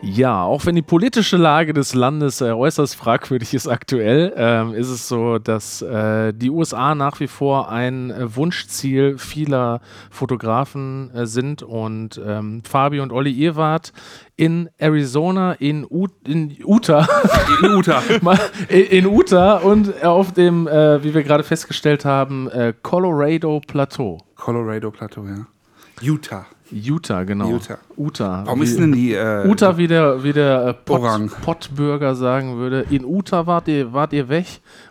Ja, auch wenn die politische Lage des Landes äußerst fragwürdig ist aktuell, ist es so, dass die USA nach wie vor ein Wunschziel vieler Fotografen sind. Und Fabio und Olli, ihr wart in Arizona, in Utah und auf dem, wie wir gerade festgestellt haben, Colorado Plateau. Colorado Plateau, ja. Utah, genau. Utah. Warum ist denn die... Utah, wie der Pottbürger sagen würde. In Utah wart ihr weg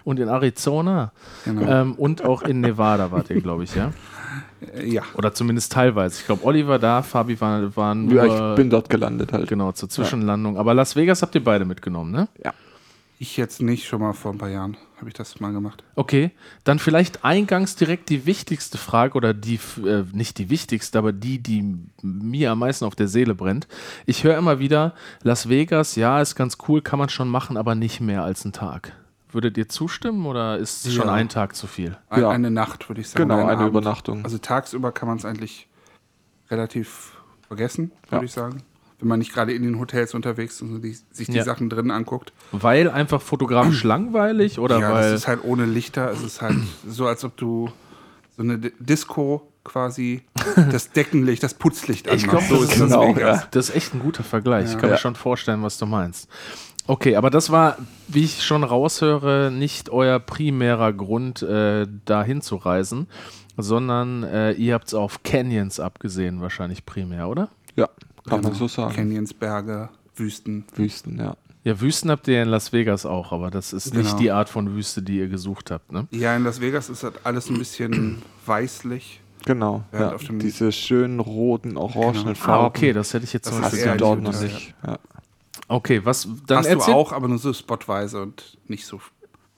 und in Arizona. Genau. Und auch in Nevada wart ihr, glaube ich, ja? Ja. Oder zumindest teilweise. Ich glaube, Oliver da, Fabi waren nur... Ja, ich bin dort gelandet halt. Genau, zur Zwischenlandung. Aber Las Vegas habt ihr beide mitgenommen, ne? Ja. Ich jetzt nicht, schon mal vor ein paar Jahren habe ich das mal gemacht. Okay, dann vielleicht eingangs direkt die wichtigste Frage oder die, nicht die wichtigste, aber die mir am meisten auf der Seele brennt. Ich höre immer wieder, Las Vegas, ja, ist ganz cool, kann man schon machen, aber nicht mehr als einen Tag. Würdet ihr zustimmen oder ist schon ein Tag zu viel? Ja. Eine Nacht, würde ich sagen. Genau, eine Übernachtung. Also tagsüber kann man es eigentlich relativ vergessen, würde ich sagen. Wenn man nicht gerade in den Hotels unterwegs ist und sich die Sachen drinnen anguckt. Weil einfach fotografisch langweilig? Oder ja, weil es ist halt ohne Lichter. Es ist halt so, als ob du so eine Disco quasi das Deckenlicht, das Putzlicht anmachst. Ich glaube, das ist echt ein guter Vergleich. Ja. Ich kann mir schon vorstellen, was du meinst. Okay, aber das war, wie ich schon raushöre, nicht euer primärer Grund, dahin zu reisen, sondern ihr habt es auf Canyons abgesehen wahrscheinlich primär, oder? Ja. Kann man so sagen. Canyons, Berge, Wüsten. Wüsten, ja. Ja, Wüsten habt ihr in Las Vegas auch, aber das ist nicht die Art von Wüste, die ihr gesucht habt, ne? Ja, in Las Vegas ist halt alles ein bisschen weißlich. Genau, ja. Diese schönen roten, orangenen Farben. Ah, okay, das hätte ich jetzt zum Beispiel dort noch nicht. Ja. Okay, was dann hast du auch, aber nur so spotweise und nicht so...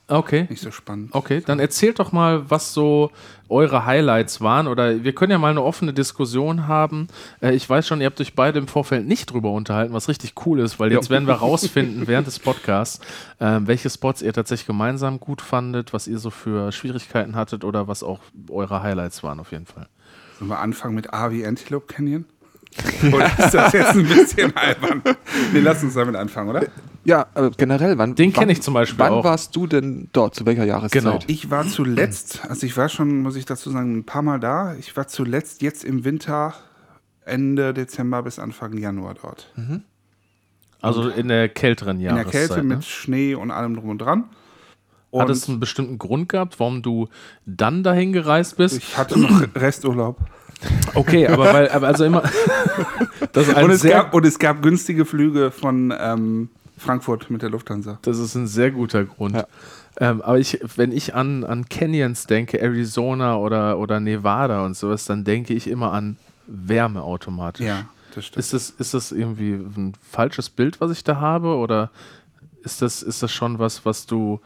Okay. Nicht so spannend. Okay, dann erzählt doch mal, was so eure Highlights waren. Oder wir können ja mal eine offene Diskussion haben. Ich weiß schon, ihr habt euch beide im Vorfeld nicht drüber unterhalten, was richtig cool ist, weil jetzt werden wir rausfinden während des Podcasts, welche Spots ihr tatsächlich gemeinsam gut fandet, was ihr so für Schwierigkeiten hattet oder was auch eure Highlights waren auf jeden Fall. Sollen wir anfangen mit A wie Antelope Canyon? Oder ist das jetzt ein bisschen albern? Nee, lass uns damit anfangen, oder? Ja, generell. Den kenne ich zum Beispiel auch. Wann warst du denn dort? Zu welcher Jahreszeit? Genau. Ich war zuletzt, also ich war schon, muss ich dazu sagen, ein paar Mal da. Ich war zuletzt jetzt im Winter Ende Dezember bis Anfang Januar dort. Mhm. Also in der kälteren Jahreszeit. In der Kälte, ne? Mit Schnee und allem drum und dran. Und hat es einen bestimmten Grund gehabt, warum du dann dahin gereist bist? Ich hatte noch Resturlaub. Okay, aber immer. Das ist es gab günstige Flüge von Frankfurt mit der Lufthansa. Das ist ein sehr guter Grund. Ja. Aber wenn ich an Canyons denke, Arizona oder Nevada und sowas, dann denke ich immer an Wärme automatisch. Ja, das stimmt. Ist das irgendwie ein falsches Bild, was ich da habe? Oder ist das schon was du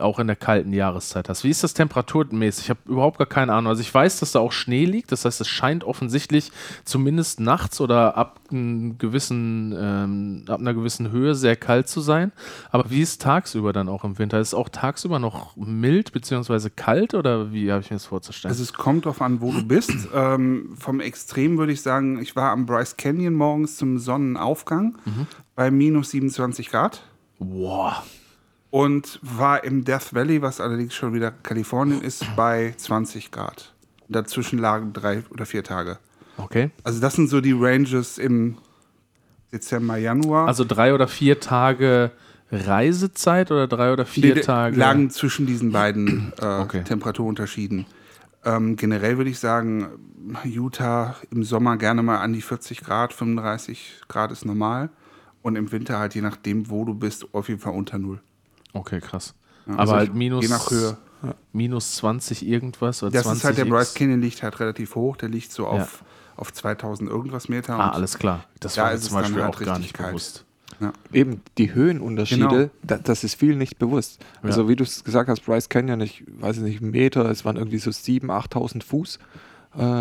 auch in der kalten Jahreszeit hast? Wie ist das temperaturmäßig? Ich habe überhaupt gar keine Ahnung. Also ich weiß, dass da auch Schnee liegt. Das heißt, es scheint offensichtlich zumindest nachts oder ab einer gewissen Höhe sehr kalt zu sein. Aber wie ist es tagsüber dann auch im Winter? Ist es auch tagsüber noch mild bzw. kalt oder wie habe ich mir das vorzustellen? Also es kommt drauf an, wo du bist. Vom Extrem würde ich sagen, ich war am Bryce Canyon morgens zum Sonnenaufgang bei minus 27 Grad. Wow. Und war im Death Valley, was allerdings schon wieder Kalifornien ist, bei 20 Grad. Dazwischen lagen 3 oder 4 Tage. Okay. Also das sind so die Ranges im Dezember, Januar. Also 3 oder 4 Tage Reisezeit oder 3 oder 4 Tage? Lagen zwischen diesen beiden Temperaturunterschieden. Generell würde ich sagen, Utah im Sommer gerne mal an die 40 Grad, 35 Grad ist normal. Und im Winter halt, je nachdem, wo du bist, auf jeden Fall unter Null. Okay, krass. Ja, aber also halt minus, je nach Höhe. Minus 20 irgendwas oder das 20 ist halt der Bryce Canyon, liegt halt relativ hoch. Der liegt so auf 2000 irgendwas Meter. Ah, alles klar. Das war jetzt zum Beispiel halt auch gar nicht bewusst. Ja. Eben die Höhenunterschiede, das ist vielen nicht bewusst. Ja. Also wie du es gesagt hast, Bryce Canyon, ich weiß nicht, Meter, es waren irgendwie so 7.000, 8.000 Fuß,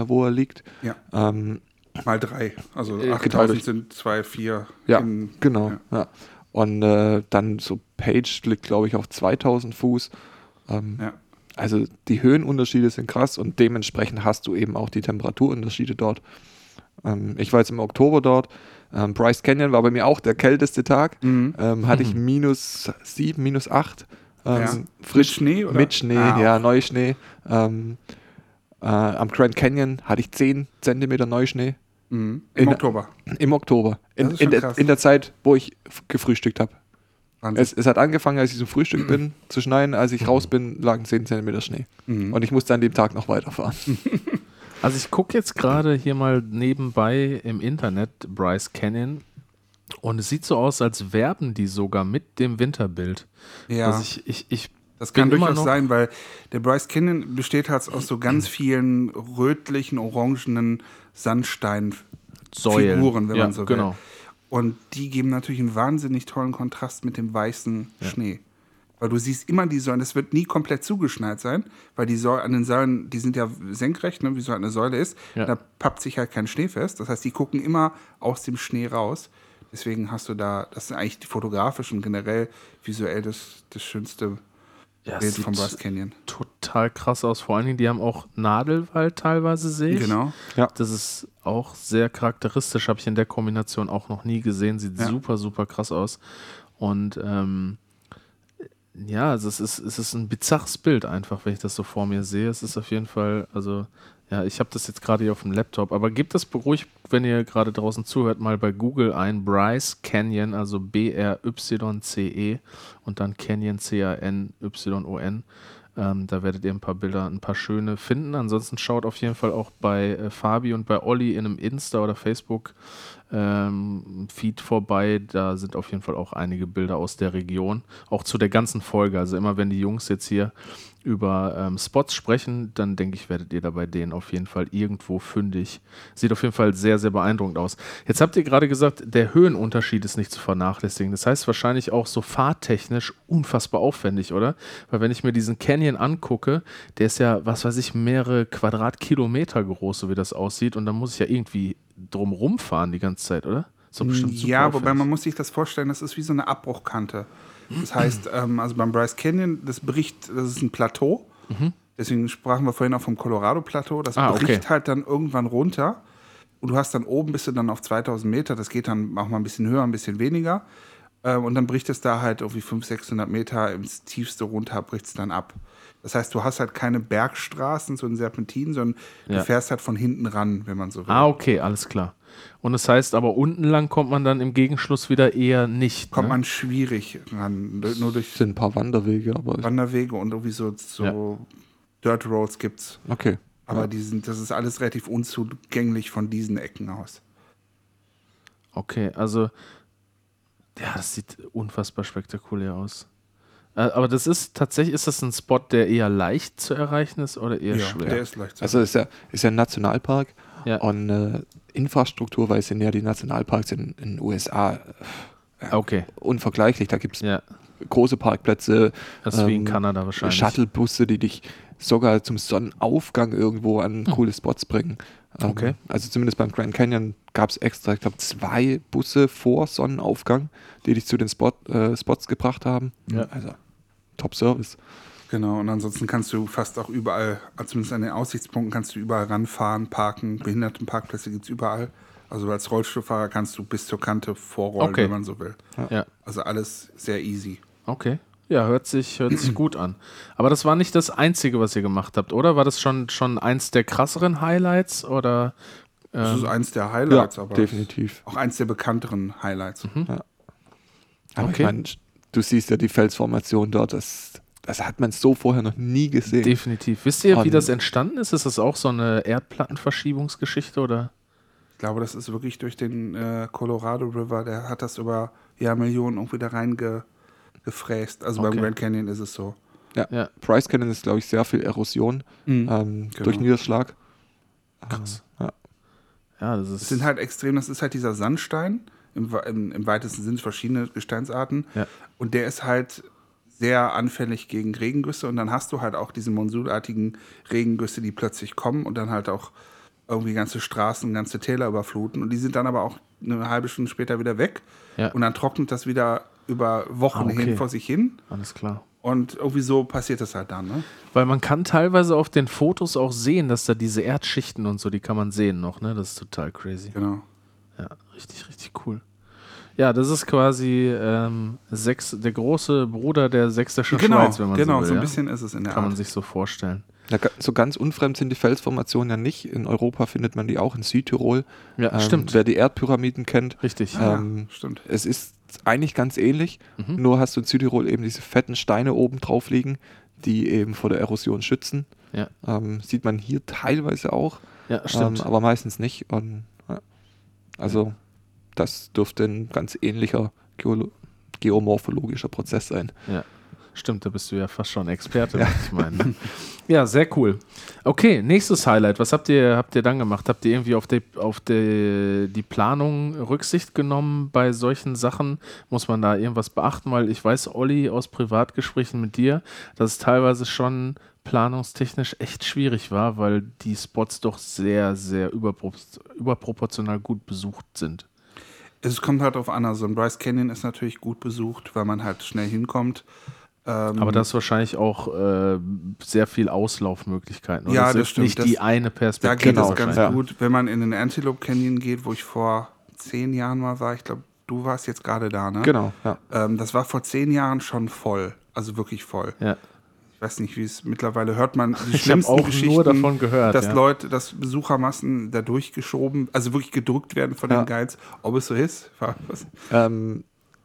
wo er liegt. Ja. Mal 3. Also 8.000 sind 2, 4. Ja, genau. Ja. Und dann so Page liegt, glaube ich, auf 2000 Fuß. Also die Höhenunterschiede sind krass und dementsprechend hast du eben auch die Temperaturunterschiede dort. Ich war jetzt im Oktober dort. Bryce Canyon war bei mir auch der kälteste Tag. Mhm. Hatte ich -7, -8. Frisch Schnee? Oder? Mit Schnee, Neuschnee. Am Grand Canyon hatte ich 10 Zentimeter Neuschnee. Mhm. Im Oktober. In der Zeit, wo ich gefrühstückt habe. Es hat angefangen, als ich zum Frühstück bin, zu schneien. Als ich raus bin, lagen 10 Zentimeter Schnee. Mhm. Und ich musste an dem Tag noch weiterfahren. Also ich gucke jetzt gerade hier mal nebenbei im Internet Bryce Canyon und es sieht so aus, als werben die sogar mit dem Winterbild. Ja, also ich das kann durchaus sein, weil der Bryce Canyon besteht halt aus so ganz vielen rötlichen, orangenen Sandsteinfiguren, wenn man so will. Genau. Und die geben natürlich einen wahnsinnig tollen Kontrast mit dem weißen Schnee. Weil du siehst immer die Säulen, das wird nie komplett zugeschneit sein, weil die an den Säulen, die sind ja senkrecht, ne, wie so eine Säule ist, da pappt sich halt kein Schnee fest. Das heißt, die gucken immer aus dem Schnee raus. Deswegen hast du da, das sind eigentlich fotografisch und generell visuell das schönste Bild vom Bryce Canyon. Total krass aus. Vor allen Dingen, die haben auch Nadelwald teilweise, sehe ich. Genau. Ja. Das ist auch sehr charakteristisch, habe ich in der Kombination auch noch nie gesehen. Sieht super, super krass aus. Und ja, es ist ein bizarres Bild einfach, wenn ich das so vor mir sehe. Es ist auf jeden Fall, also ja, ich habe das jetzt gerade hier auf dem Laptop, aber gebt das ruhig, wenn ihr gerade draußen zuhört, mal bei Google ein Bryce Canyon, also B-R-Y-C-E und dann Canyon C-A-N-Y-O-N. Da werdet ihr ein paar schöne finden. Ansonsten schaut auf jeden Fall auch bei Fabi und bei Olli in einem Insta- oder Facebook-Feed vorbei. Da sind auf jeden Fall auch einige Bilder aus der Region, auch zu der ganzen Folge. Also immer, wenn die Jungs jetzt hier über Spots sprechen, dann denke ich, werdet ihr da bei denen auf jeden Fall irgendwo fündig. Sieht auf jeden Fall sehr, sehr beeindruckend aus. Jetzt habt ihr gerade gesagt, der Höhenunterschied ist nicht zu vernachlässigen. Das heißt wahrscheinlich auch so fahrtechnisch unfassbar aufwendig, oder? Weil wenn ich mir diesen Canyon angucke, der ist ja, was weiß ich, mehrere Quadratkilometer groß, so wie das aussieht, und dann muss ich ja irgendwie drumrum fahren die ganze Zeit, oder? So bestimmt super aufwendig. Wobei man muss sich das vorstellen, das ist wie so eine Abbruchkante. Das heißt, also beim Bryce Canyon, das ist ein Plateau, deswegen sprachen wir vorhin auch vom Colorado Plateau, das bricht halt dann irgendwann runter und du hast dann oben, bist du dann auf 2000 Meter, das geht dann auch mal ein bisschen höher, ein bisschen weniger. Und dann bricht es da halt irgendwie 500-600 Meter ins Tiefste runter, bricht es dann ab. Das heißt, du hast halt keine Bergstraßen, so ein Serpentin, sondern du fährst halt von hinten ran, wenn man so will. Ah, okay, alles klar. Und das heißt, aber unten lang kommt man dann im Gegenschluss wieder eher nicht. Kommt man schwierig ran. Nur durch sind ein paar Wanderwege. Aber Wanderwege und irgendwie so Dirt Roads gibt's. Okay. Aber das ist alles relativ unzugänglich von diesen Ecken aus. Okay, also... Ja, das sieht unfassbar spektakulär aus. Aber das ist tatsächlich, ist das ein Spot, der eher leicht zu erreichen ist oder eher schwer? Ja, der ist leicht zu erreichen. Also ist ja ein Nationalpark und infrastrukturweise sind ja die Nationalparks in den USA unvergleichlich. Da gibt es große Parkplätze. Das ist wie in Kanada wahrscheinlich. Shuttlebusse, die dich sogar zum Sonnenaufgang irgendwo an coole Spots bringen. Okay. Also zumindest beim Grand Canyon gab es extra, ich glaube, 2 Busse vor Sonnenaufgang, die dich zu den Spots gebracht haben. Ja. Also Top Service. Genau, und ansonsten kannst du fast auch überall, zumindest an den Aussichtspunkten, kannst du überall ranfahren, parken. Behindertenparkplätze gibt es überall. Also als Rollstuhlfahrer kannst du bis zur Kante vorrollen, wenn man so will. Ja. Also alles sehr easy. Okay. Ja, hört sich gut an. Aber das war nicht das Einzige, was ihr gemacht habt, oder? War das schon eins der krasseren Highlights? Oder, das ist eins der Highlights, aber definitiv. Auch eins der bekannteren Highlights. Mhm. Ja. Aber ich meine, du siehst ja die Felsformation dort, das hat man so vorher noch nie gesehen. Definitiv. Wisst ihr, wie das entstanden ist? Ist das auch so eine Erdplattenverschiebungsgeschichte, oder? Ich glaube, das ist wirklich durch den Colorado River, der hat das über Jahrmillionen irgendwie da reinge... gefräst. Also beim Grand Canyon ist es so. Ja. Bryce Canyon ist, glaube ich, sehr viel Erosion durch Niederschlag. Krass. Ja, das ist halt dieser Sandstein, im weitesten Sinn verschiedene Gesteinsarten. Ja. Und der ist halt sehr anfällig gegen Regengüsse und dann hast du halt auch diese monsunartigen Regengüsse, die plötzlich kommen und dann halt auch irgendwie ganze Straßen, ganze Täler überfluten und die sind dann aber auch eine halbe Stunde später wieder weg und dann trocknet das wieder über Wochen hin vor sich hin. Alles klar. Und irgendwie so passiert das halt dann, ne? Weil man kann teilweise auf den Fotos auch sehen, dass da diese Erdschichten und so, die kann man sehen noch, ne? Das ist total crazy. Genau. Ja, richtig, richtig cool. Ja, das ist quasi der große Bruder der Sächsischen Schweiz, wenn man so will. Genau, so ein bisschen ist es in der Art. Kann man sich so vorstellen. Ja, so ganz unfremd sind die Felsformationen ja nicht. In Europa findet man die auch, in Südtirol. Ja, stimmt. Wer die Erdpyramiden kennt. Richtig. Ja, stimmt. Es ist eigentlich ganz ähnlich, nur hast du in Südtirol eben diese fetten Steine oben drauf liegen, die eben vor der Erosion schützen. Ja. Sieht man hier teilweise auch, ja, stimmt. Aber meistens nicht. Und, ja. Also das dürfte ein ganz ähnlicher geomorphologischer Prozess sein. Ja, stimmt, da bist du ja fast schon Experte, was ich meine. Ja, sehr cool. Okay, nächstes Highlight. Was habt ihr dann gemacht? Habt ihr irgendwie auf die Planung Rücksicht genommen bei solchen Sachen? Muss man da irgendwas beachten? Weil ich weiß, Olli, aus Privatgesprächen mit dir, dass es teilweise schon planungstechnisch echt schwierig war, weil die Spots doch sehr, sehr überproportional gut besucht sind. Es kommt halt auf an. Also ein Bryce Canyon ist natürlich gut besucht, weil man halt schnell hinkommt. Aber das ist wahrscheinlich auch sehr viel Auslaufmöglichkeiten. Oder? Ja, das stimmt. Nicht das, die eine Perspektive. Da geht es ganz gut. Wenn man in den Antelope Canyon geht, wo ich vor 10 Jahren mal war, ich glaube, du warst jetzt gerade da, ne? Genau, ja. Das war vor 10 Jahren schon voll. Also wirklich voll. Ja. Ich weiß nicht, wie es mittlerweile hört man die schlimmsten Geschichten, nur davon gehört, dass Leute, dass Besuchermassen da durchgeschoben, also wirklich gedrückt werden von den Guides. Ob es so ist?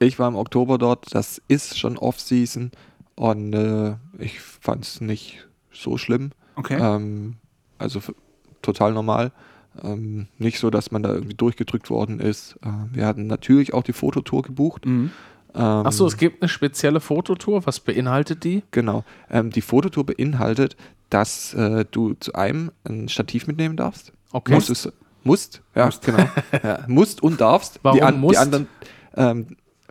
Ich war im Oktober dort, das ist schon Off-Season und ich fand es nicht so schlimm. Okay. Also total normal. Nicht so, dass man da irgendwie durchgedrückt worden ist. Wir hatten natürlich auch die Fototour gebucht. Mhm. Achso, es gibt eine spezielle Fototour. Was beinhaltet die? Genau. Die Fototour beinhaltet, dass du zu einem ein Stativ mitnehmen darfst. Okay. Musst, genau. Ja. Musst und darfst. Warum musst? Die anderen,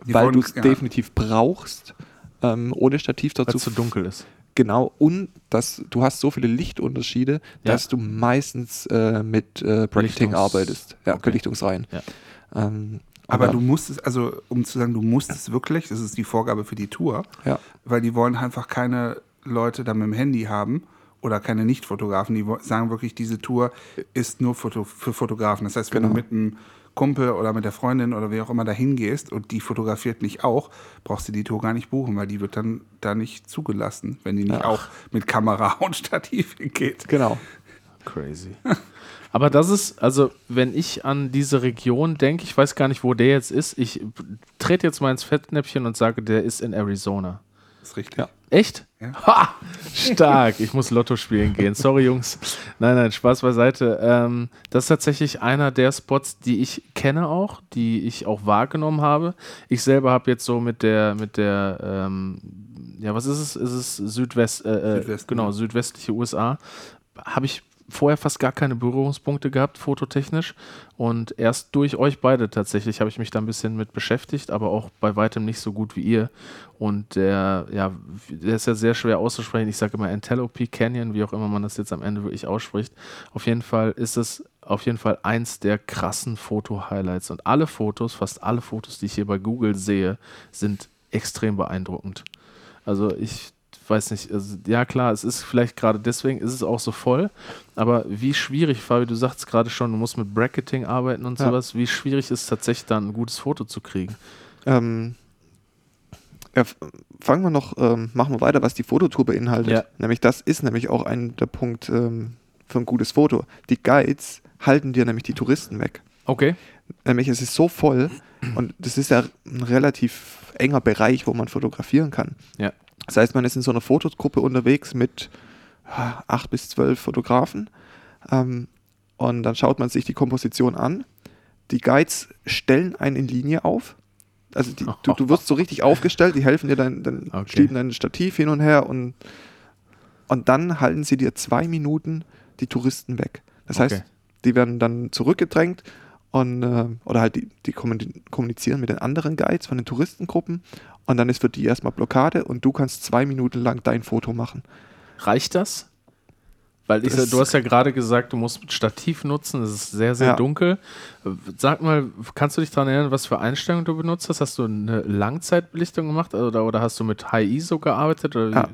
weil du es definitiv brauchst, ohne Stativ dazu. Weil es zu dunkel ist. Genau. Und du hast so viele Lichtunterschiede, dass du meistens mit Bracketing arbeitest. Ja, okay. Lichtungsreihen. Ja. Aber du musstest, also um zu sagen, du musstest wirklich, das ist die Vorgabe für die Tour, weil die wollen einfach keine Leute da mit dem Handy haben oder keine Nicht-Fotografen, die sagen wirklich, diese Tour ist nur für Fotografen. Das heißt, wenn du mit einem Kumpel oder mit der Freundin oder wer auch immer da hingehst und die fotografiert nicht auch, brauchst du die Tour gar nicht buchen, weil die wird dann da nicht zugelassen, wenn die nicht auch mit Kamera und Stativ geht. Genau. Crazy. Aber das ist, also wenn ich an diese Region denke, ich weiß gar nicht, wo der jetzt ist, ich trete jetzt mal ins Fettnäpfchen und sage, der ist in Arizona. Das ist richtig. Ja. Echt? Ja. Ha! Stark. Ich muss Lotto spielen gehen. Sorry, Jungs. Nein, Spaß beiseite. Das ist tatsächlich einer der Spots, die ich kenne auch, die ich auch wahrgenommen habe. Ich selber habe jetzt so mit der was ist es? Es ist südwestliche USA. Habe ich vorher fast gar keine Berührungspunkte gehabt, fototechnisch. Und erst durch euch beide tatsächlich habe ich mich da ein bisschen mit beschäftigt, aber auch bei weitem nicht so gut wie ihr. Und der ist ja sehr schwer auszusprechen. Ich sage immer Antelope Canyon, wie auch immer man das jetzt am Ende wirklich ausspricht. Auf jeden Fall ist es eins der krassen Foto-Highlights. Und fast alle Fotos, die ich hier bei Google sehe, sind extrem beeindruckend. Also ich weiß nicht, also, ja klar, es ist vielleicht gerade deswegen, ist es auch so voll, aber wie schwierig, Fabi, du sagst gerade schon, du musst mit Bracketing arbeiten und sowas, wie schwierig ist es tatsächlich dann ein gutes Foto zu kriegen? Machen wir weiter, was die Fototour beinhaltet. Ja. Nämlich das ist nämlich auch ein der Punkt für ein gutes Foto. Die Guides halten dir nämlich die Touristen weg. Okay. Nämlich es ist so voll und das ist ja ein relativ enger Bereich, wo man fotografieren kann. Ja. Das heißt, man ist in so einer Fotogruppe unterwegs mit 8 bis 12 Fotografen und dann schaut man sich die Komposition an. Die Guides stellen einen in Linie auf. Also du wirst so richtig aufgestellt, die helfen dir, schieben dein Stativ hin und her und dann halten sie dir 2 Minuten die Touristen weg. Das heißt, die werden dann zurückgedrängt und oder halt die kommunizieren mit den anderen Guides von den Touristengruppen. Und dann ist für die erstmal Blockade und du kannst 2 Minuten lang dein Foto machen. Reicht das? Weil ich, du hast ja gerade gesagt, du musst Stativ nutzen, es ist sehr, sehr dunkel. Sag mal, kannst du dich daran erinnern, was für Einstellungen du benutzt hast? Hast du eine Langzeitbelichtung gemacht oder hast du mit High ISO gearbeitet? Oder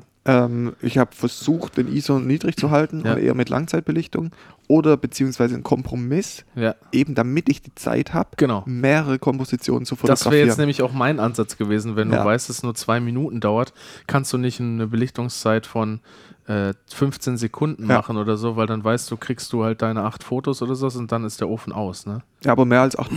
ich habe versucht, den ISO niedrig zu halten und eher mit Langzeitbelichtung oder beziehungsweise einen Kompromiss, eben damit ich die Zeit habe, mehrere Kompositionen zu fotografieren. Das wäre jetzt nämlich auch mein Ansatz gewesen, wenn du weißt, dass es nur 2 Minuten dauert, kannst du nicht eine Belichtungszeit von 15 Sekunden machen oder so, weil dann weißt du, kriegst du halt deine 8 Fotos oder so und dann ist der Ofen aus, ne? Ja, aber mehr als 8,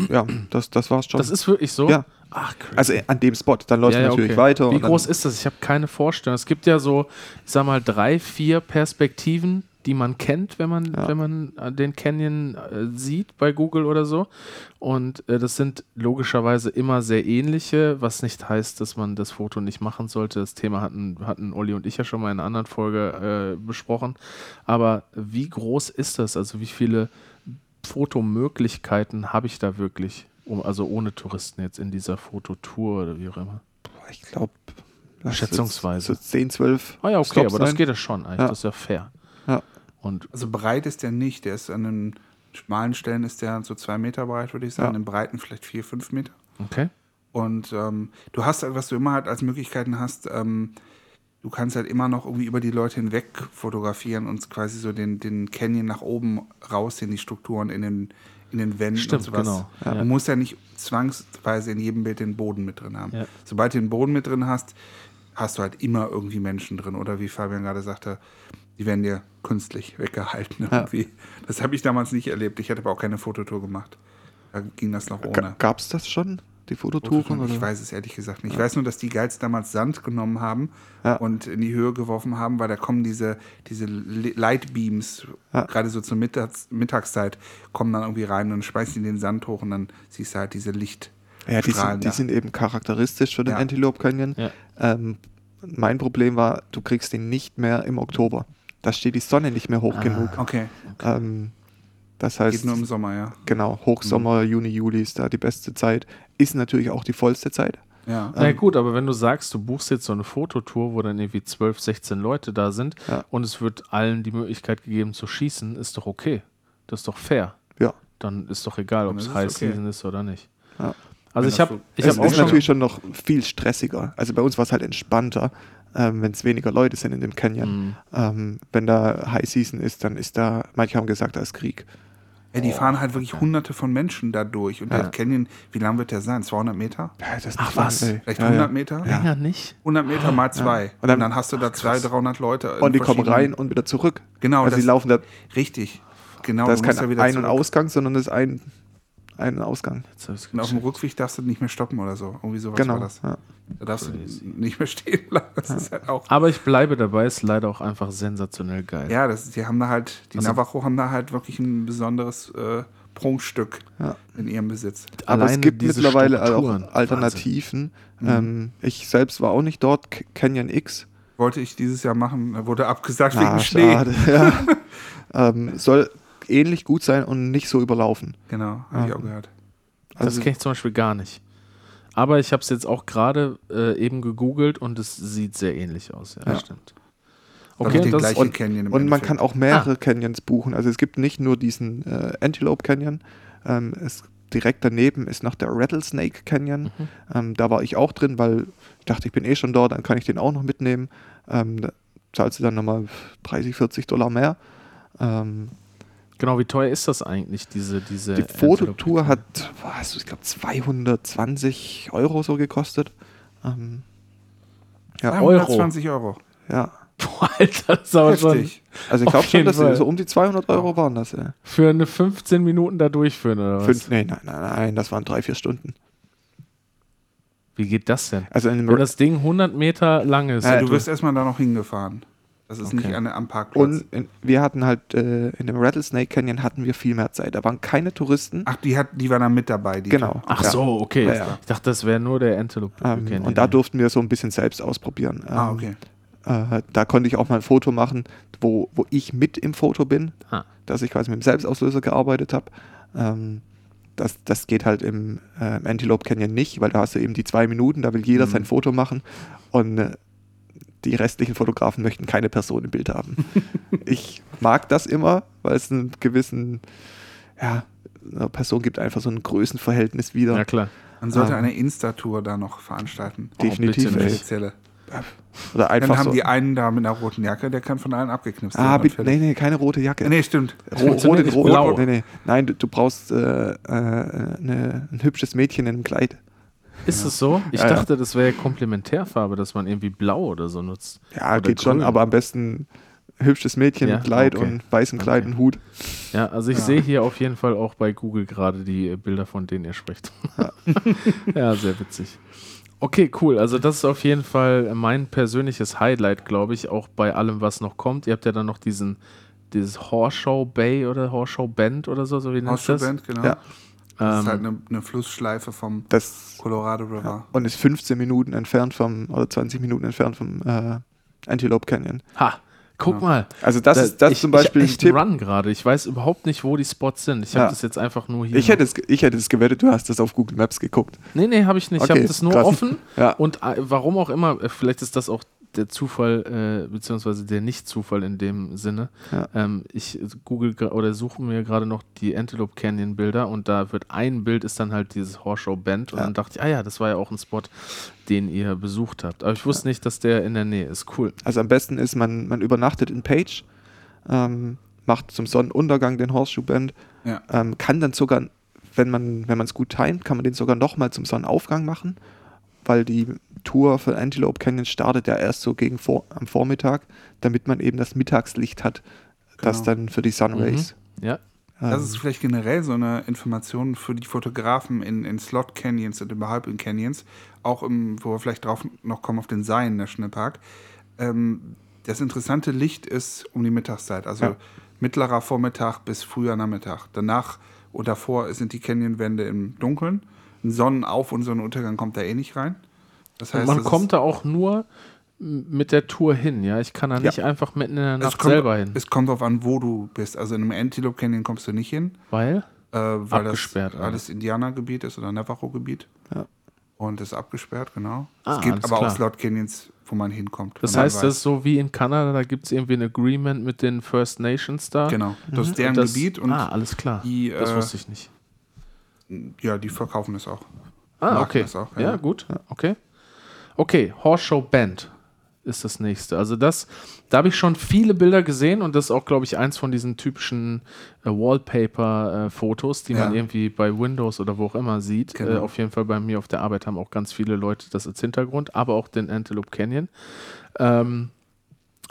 das war's schon. Das ist wirklich so? Ja. Ach, crazy. Also an dem Spot, dann läuft natürlich weiter. Wie groß ist das? Ich habe keine Vorstellung. Es gibt ja so, ich sag mal, 3-4 Perspektiven, die man kennt, wenn man den Canyon sieht bei Google oder so. Und das sind logischerweise immer sehr ähnliche, was nicht heißt, dass man das Foto nicht machen sollte. Das Thema hatten Olli und ich ja schon mal in einer anderen Folge besprochen. Aber wie groß ist das? Also wie viele Fotomöglichkeiten habe ich da wirklich? Also ohne Touristen jetzt in dieser Fototour oder wie auch immer. Ich glaube, schätzungsweise. 10, 12. Ah ja, okay, Stops aber das geht ja schon eigentlich. Ja. Das ist ja fair. Ja. Und also breit ist der nicht. Der ist an den schmalen Stellen ist der so 2 Meter breit, würde ich sagen. An den breiten vielleicht 4-5 Meter. Okay. Und du hast, was du immer halt als Möglichkeiten hast, du kannst halt immer noch irgendwie über die Leute hinweg fotografieren und quasi so den Canyon nach oben rausziehen, die Strukturen in den Wänden. Stimmt, und sowas. Genau. Ja. Du musst ja nicht zwangsweise in jedem Bild den Boden mit drin haben. Ja. Sobald du den Boden mit drin hast, hast du halt immer irgendwie Menschen drin. Oder wie Fabian gerade sagte, die werden dir künstlich weggehalten irgendwie. Das habe ich damals nicht erlebt. Ich hatte aber auch keine Fototour gemacht. Da ging das noch ohne. Gab es das schon, die Fototouren? Oder? Ich weiß es ehrlich gesagt nicht. Ich weiß nur, dass die Guides damals Sand genommen haben und in die Höhe geworfen haben, weil da kommen diese Lightbeams, gerade so zur Mittagszeit, kommen dann irgendwie rein und schmeißen die den Sand hoch und dann siehst du halt diese Lichtstrahlen. Ja, die sind eben charakteristisch für den Antelope Canyon. Ja. Mein Problem war, du kriegst den nicht mehr im Oktober. Da steht die Sonne nicht mehr hoch genug. Okay. Das heißt, geht nur im Sommer, ja. Genau, Hochsommer, Juni, Juli ist da die beste Zeit. Ist natürlich auch die vollste Zeit. Ja. Na gut, aber wenn du sagst, du buchst jetzt so eine Fototour, wo dann irgendwie 12, 16 Leute da sind und es wird allen die Möglichkeit gegeben zu schießen, ist doch okay. Das ist doch fair. Ja. Dann ist doch egal, ob es High Season ist oder nicht. Ja. Also ich habe auch ist natürlich schon noch viel stressiger. Also bei uns war es halt entspannter, wenn es weniger Leute sind in dem Canyon. Wenn da High Season ist, dann ist da, manche haben gesagt, da ist Krieg. Ja, die fahren halt wirklich hunderte von Menschen da durch. Und der Canyon, wie lang wird der sein? 200 Meter? Ja, das ist nicht was? Vielleicht 100 Meter? Länger nicht. 100 Meter mal 2. Und dann hast du da 200, 300 Leute. Und die kommen rein und wieder zurück. Genau. Also die laufen da. Richtig. Genau. Da ist kein Ein- und Ausgang, sondern das ist einen Ausgang. Und auf dem Rückweg darfst du nicht mehr stoppen oder so. Irgendwie sowas war das. Ja. Da darfst du nicht mehr stehen bleiben. Das ist halt auch. Aber ich bleibe dabei, ist leider auch einfach sensationell geil. Ja, die Navajo haben da halt wirklich ein besonderes Prunkstück in ihrem Besitz. Aber es gibt mittlerweile auch Alternativen. Ich selbst war auch nicht dort. Canyon X. Wollte ich dieses Jahr machen, wurde abgesagt wegen Schnee. Schade, soll ähnlich gut sein und nicht so überlaufen. Genau, habe ich auch gehört. Also das kenne ich zum Beispiel gar nicht. Aber ich habe es jetzt auch gerade eben gegoogelt und es sieht sehr ähnlich aus. Ja, stimmt. Okay, also das und man kann auch mehrere Canyons buchen. Also es gibt nicht nur diesen Antelope Canyon. Direkt daneben ist noch der Rattlesnake Canyon. Da war ich auch drin, weil ich dachte, ich bin eh schon dort, dann kann ich den auch noch mitnehmen. Da zahlst du dann nochmal $30-40 mehr. Genau, wie teuer ist das eigentlich, diese Die Fototour hat, ich glaube, €220 so gekostet. 220 Euro. Ja. Boah, Alter, das ist aber heftig. Also ich glaube schon, dass so um die €200 waren das. Ja. Für eine 15 Minuten da durchführen oder was? Nein, das waren 3-4 Stunden. Wie geht das denn? Also wenn das Ding 100 Meter lang ist. Ja, du wirst erstmal da noch hingefahren. Das ist nicht am Parkplatz. Und wir hatten halt, in dem Rattlesnake Canyon hatten wir viel mehr Zeit. Da waren keine Touristen. Ach, die waren da mit dabei. Genau. Ach so, okay. Ja. Ich dachte, das wäre nur der Antelope Canyon. Und da durften wir so ein bisschen selbst ausprobieren. Okay. Da konnte ich auch mal ein Foto machen, wo ich mit im Foto bin. Dass ich quasi mit dem Selbstauslöser gearbeitet habe. Das geht halt im Antelope Canyon nicht, weil da hast du eben die 2 Minuten, da will jeder sein Foto machen. Und die restlichen Fotografen möchten keine Person im Bild haben. Ich mag das immer, weil es einen gewissen, ja, eine Person gibt einfach so ein Größenverhältnis wieder. Ja, klar. Man sollte eine Insta-Tour da noch veranstalten. Definitiv. Spezielle. Oder einfach dann haben so die einen da mit einer roten Jacke, der kann von allen abgeknipst werden. Nee, keine rote Jacke. Nee, stimmt. Rot. Nee. Nein, du brauchst ein hübsches Mädchen in einem Kleid. Ist es so? Ich dachte, das wäre Komplementärfarbe, dass man irgendwie blau oder so nutzt. Ja, oder geht grün. Schon, aber am besten hübsches Mädchen mit Kleid und weißem Kleid und Hut. Ja, also ich sehe hier auf jeden Fall auch bei Google gerade die Bilder, von denen ihr spricht. Ja, ja, sehr witzig. Okay, cool. Also das ist auf jeden Fall mein persönliches Highlight, glaube ich, auch bei allem, was noch kommt. Ihr habt ja dann noch dieses Horseshoe Bay oder Horseshoe Bend oder so wie nennt das? Horseshoe Bend, genau. Ja. Das ist halt eine Flussschleife vom Colorado River. Ja. Und ist 15 Minuten entfernt oder 20 Minuten entfernt vom Antelope Canyon. Ha! Guck mal. Also das ist zum Beispiel ein Tipp. Ich run gerade. Ich weiß überhaupt nicht, wo die Spots sind. Ich habe das jetzt einfach nur hier. Ich hätte es gewettet, du hast das auf Google Maps geguckt. Nee, habe ich nicht. Okay, ich habe das nur offen. Ja. Und warum auch immer, vielleicht ist das auch der Zufall, beziehungsweise der Nicht-Zufall in dem Sinne. Ja. Ich google oder suche mir gerade noch die Antelope Canyon Bilder und da wird ein Bild ist dann halt dieses Horseshoe Bend und dann dachte ich, das war ja auch ein Spot, den ihr besucht habt. Aber ich wusste nicht, dass der in der Nähe ist. Cool. Also am besten ist, man übernachtet in Page, macht zum Sonnenuntergang den Horseshoe Bend, kann dann sogar, wenn man es gut timet, kann man den sogar nochmal zum Sonnenaufgang machen, weil die Tour von Antelope Canyon startet ja erst so am Vormittag, damit man eben das Mittagslicht hat, das dann für die Sunrays. Mhm. Ja. Das ist vielleicht generell so eine Information für die Fotografen in Slot Canyons und überhaupt in Canyons, auch wo wir vielleicht drauf noch kommen, auf den Zion National Park. Das interessante Licht ist um die Mittagszeit, also mittlerer Vormittag bis früher Nachmittag. Danach oder davor sind die Canyonwände im Dunkeln. Ein Sonnenauf- und Sonnenuntergang kommt da nicht rein. Das heißt, man kommt da auch nur mit der Tour hin, ja? Ich kann da nicht einfach mitten in der Nacht selber hin. Es kommt darauf an, wo du bist. Also in einem Antelope Canyon kommst du nicht hin. Weil? Weil das Indianergebiet ist oder Navajo-Gebiet. Ja. Und das ist abgesperrt, genau. Es gibt aber auch Slot Canyons, wo man hinkommt. Das heißt, das ist so wie in Kanada, da gibt es irgendwie ein Agreement mit den First Nations da. Genau, das ist deren Gebiet. Und alles klar. Das wusste ich nicht. Ja, die verkaufen es auch. Okay. Das auch, ja, gut. Okay. Okay, Horseshoe Bend ist das nächste. Also da habe ich schon viele Bilder gesehen und das ist auch, glaube ich, eins von diesen typischen Wallpaper-Fotos, die man irgendwie bei Windows oder wo auch immer sieht. Genau. Auf jeden Fall bei mir auf der Arbeit haben auch ganz viele Leute das als Hintergrund, aber auch den Antelope Canyon.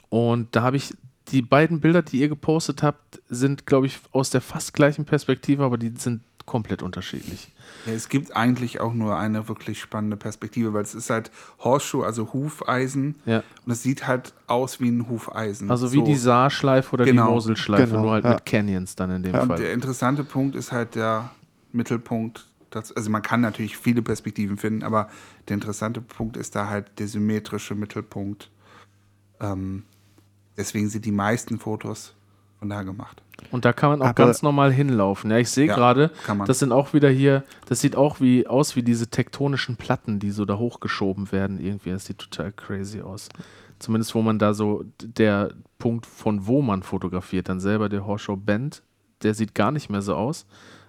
Und da habe ich die beiden Bilder, die ihr gepostet habt, sind, glaube ich, aus der fast gleichen Perspektive, aber die sind komplett unterschiedlich. Ja, es gibt eigentlich auch nur eine wirklich spannende Perspektive, weil es ist halt Horseshoe, also Hufeisen. Ja. Und es sieht halt aus wie ein Hufeisen. Also wie die Saarschleife oder die Moselschleife, nur halt mit Canyons dann in dem Fall. Und der interessante Punkt ist halt der Mittelpunkt. Also man kann natürlich viele Perspektiven finden, aber der interessante Punkt ist da halt der symmetrische Mittelpunkt. Deswegen sind die meisten Fotos von da gemacht. Und da kann man auch ganz normal hinlaufen. Ja, ich sehe gerade, das sind auch wieder hier, das sieht auch aus wie diese tektonischen Platten, die so da hochgeschoben werden irgendwie. Das sieht total crazy aus. Zumindest wo man da so, der Punkt, von wo man fotografiert, dann selber der Horseshoe Bend, der sieht gar nicht mehr so aus,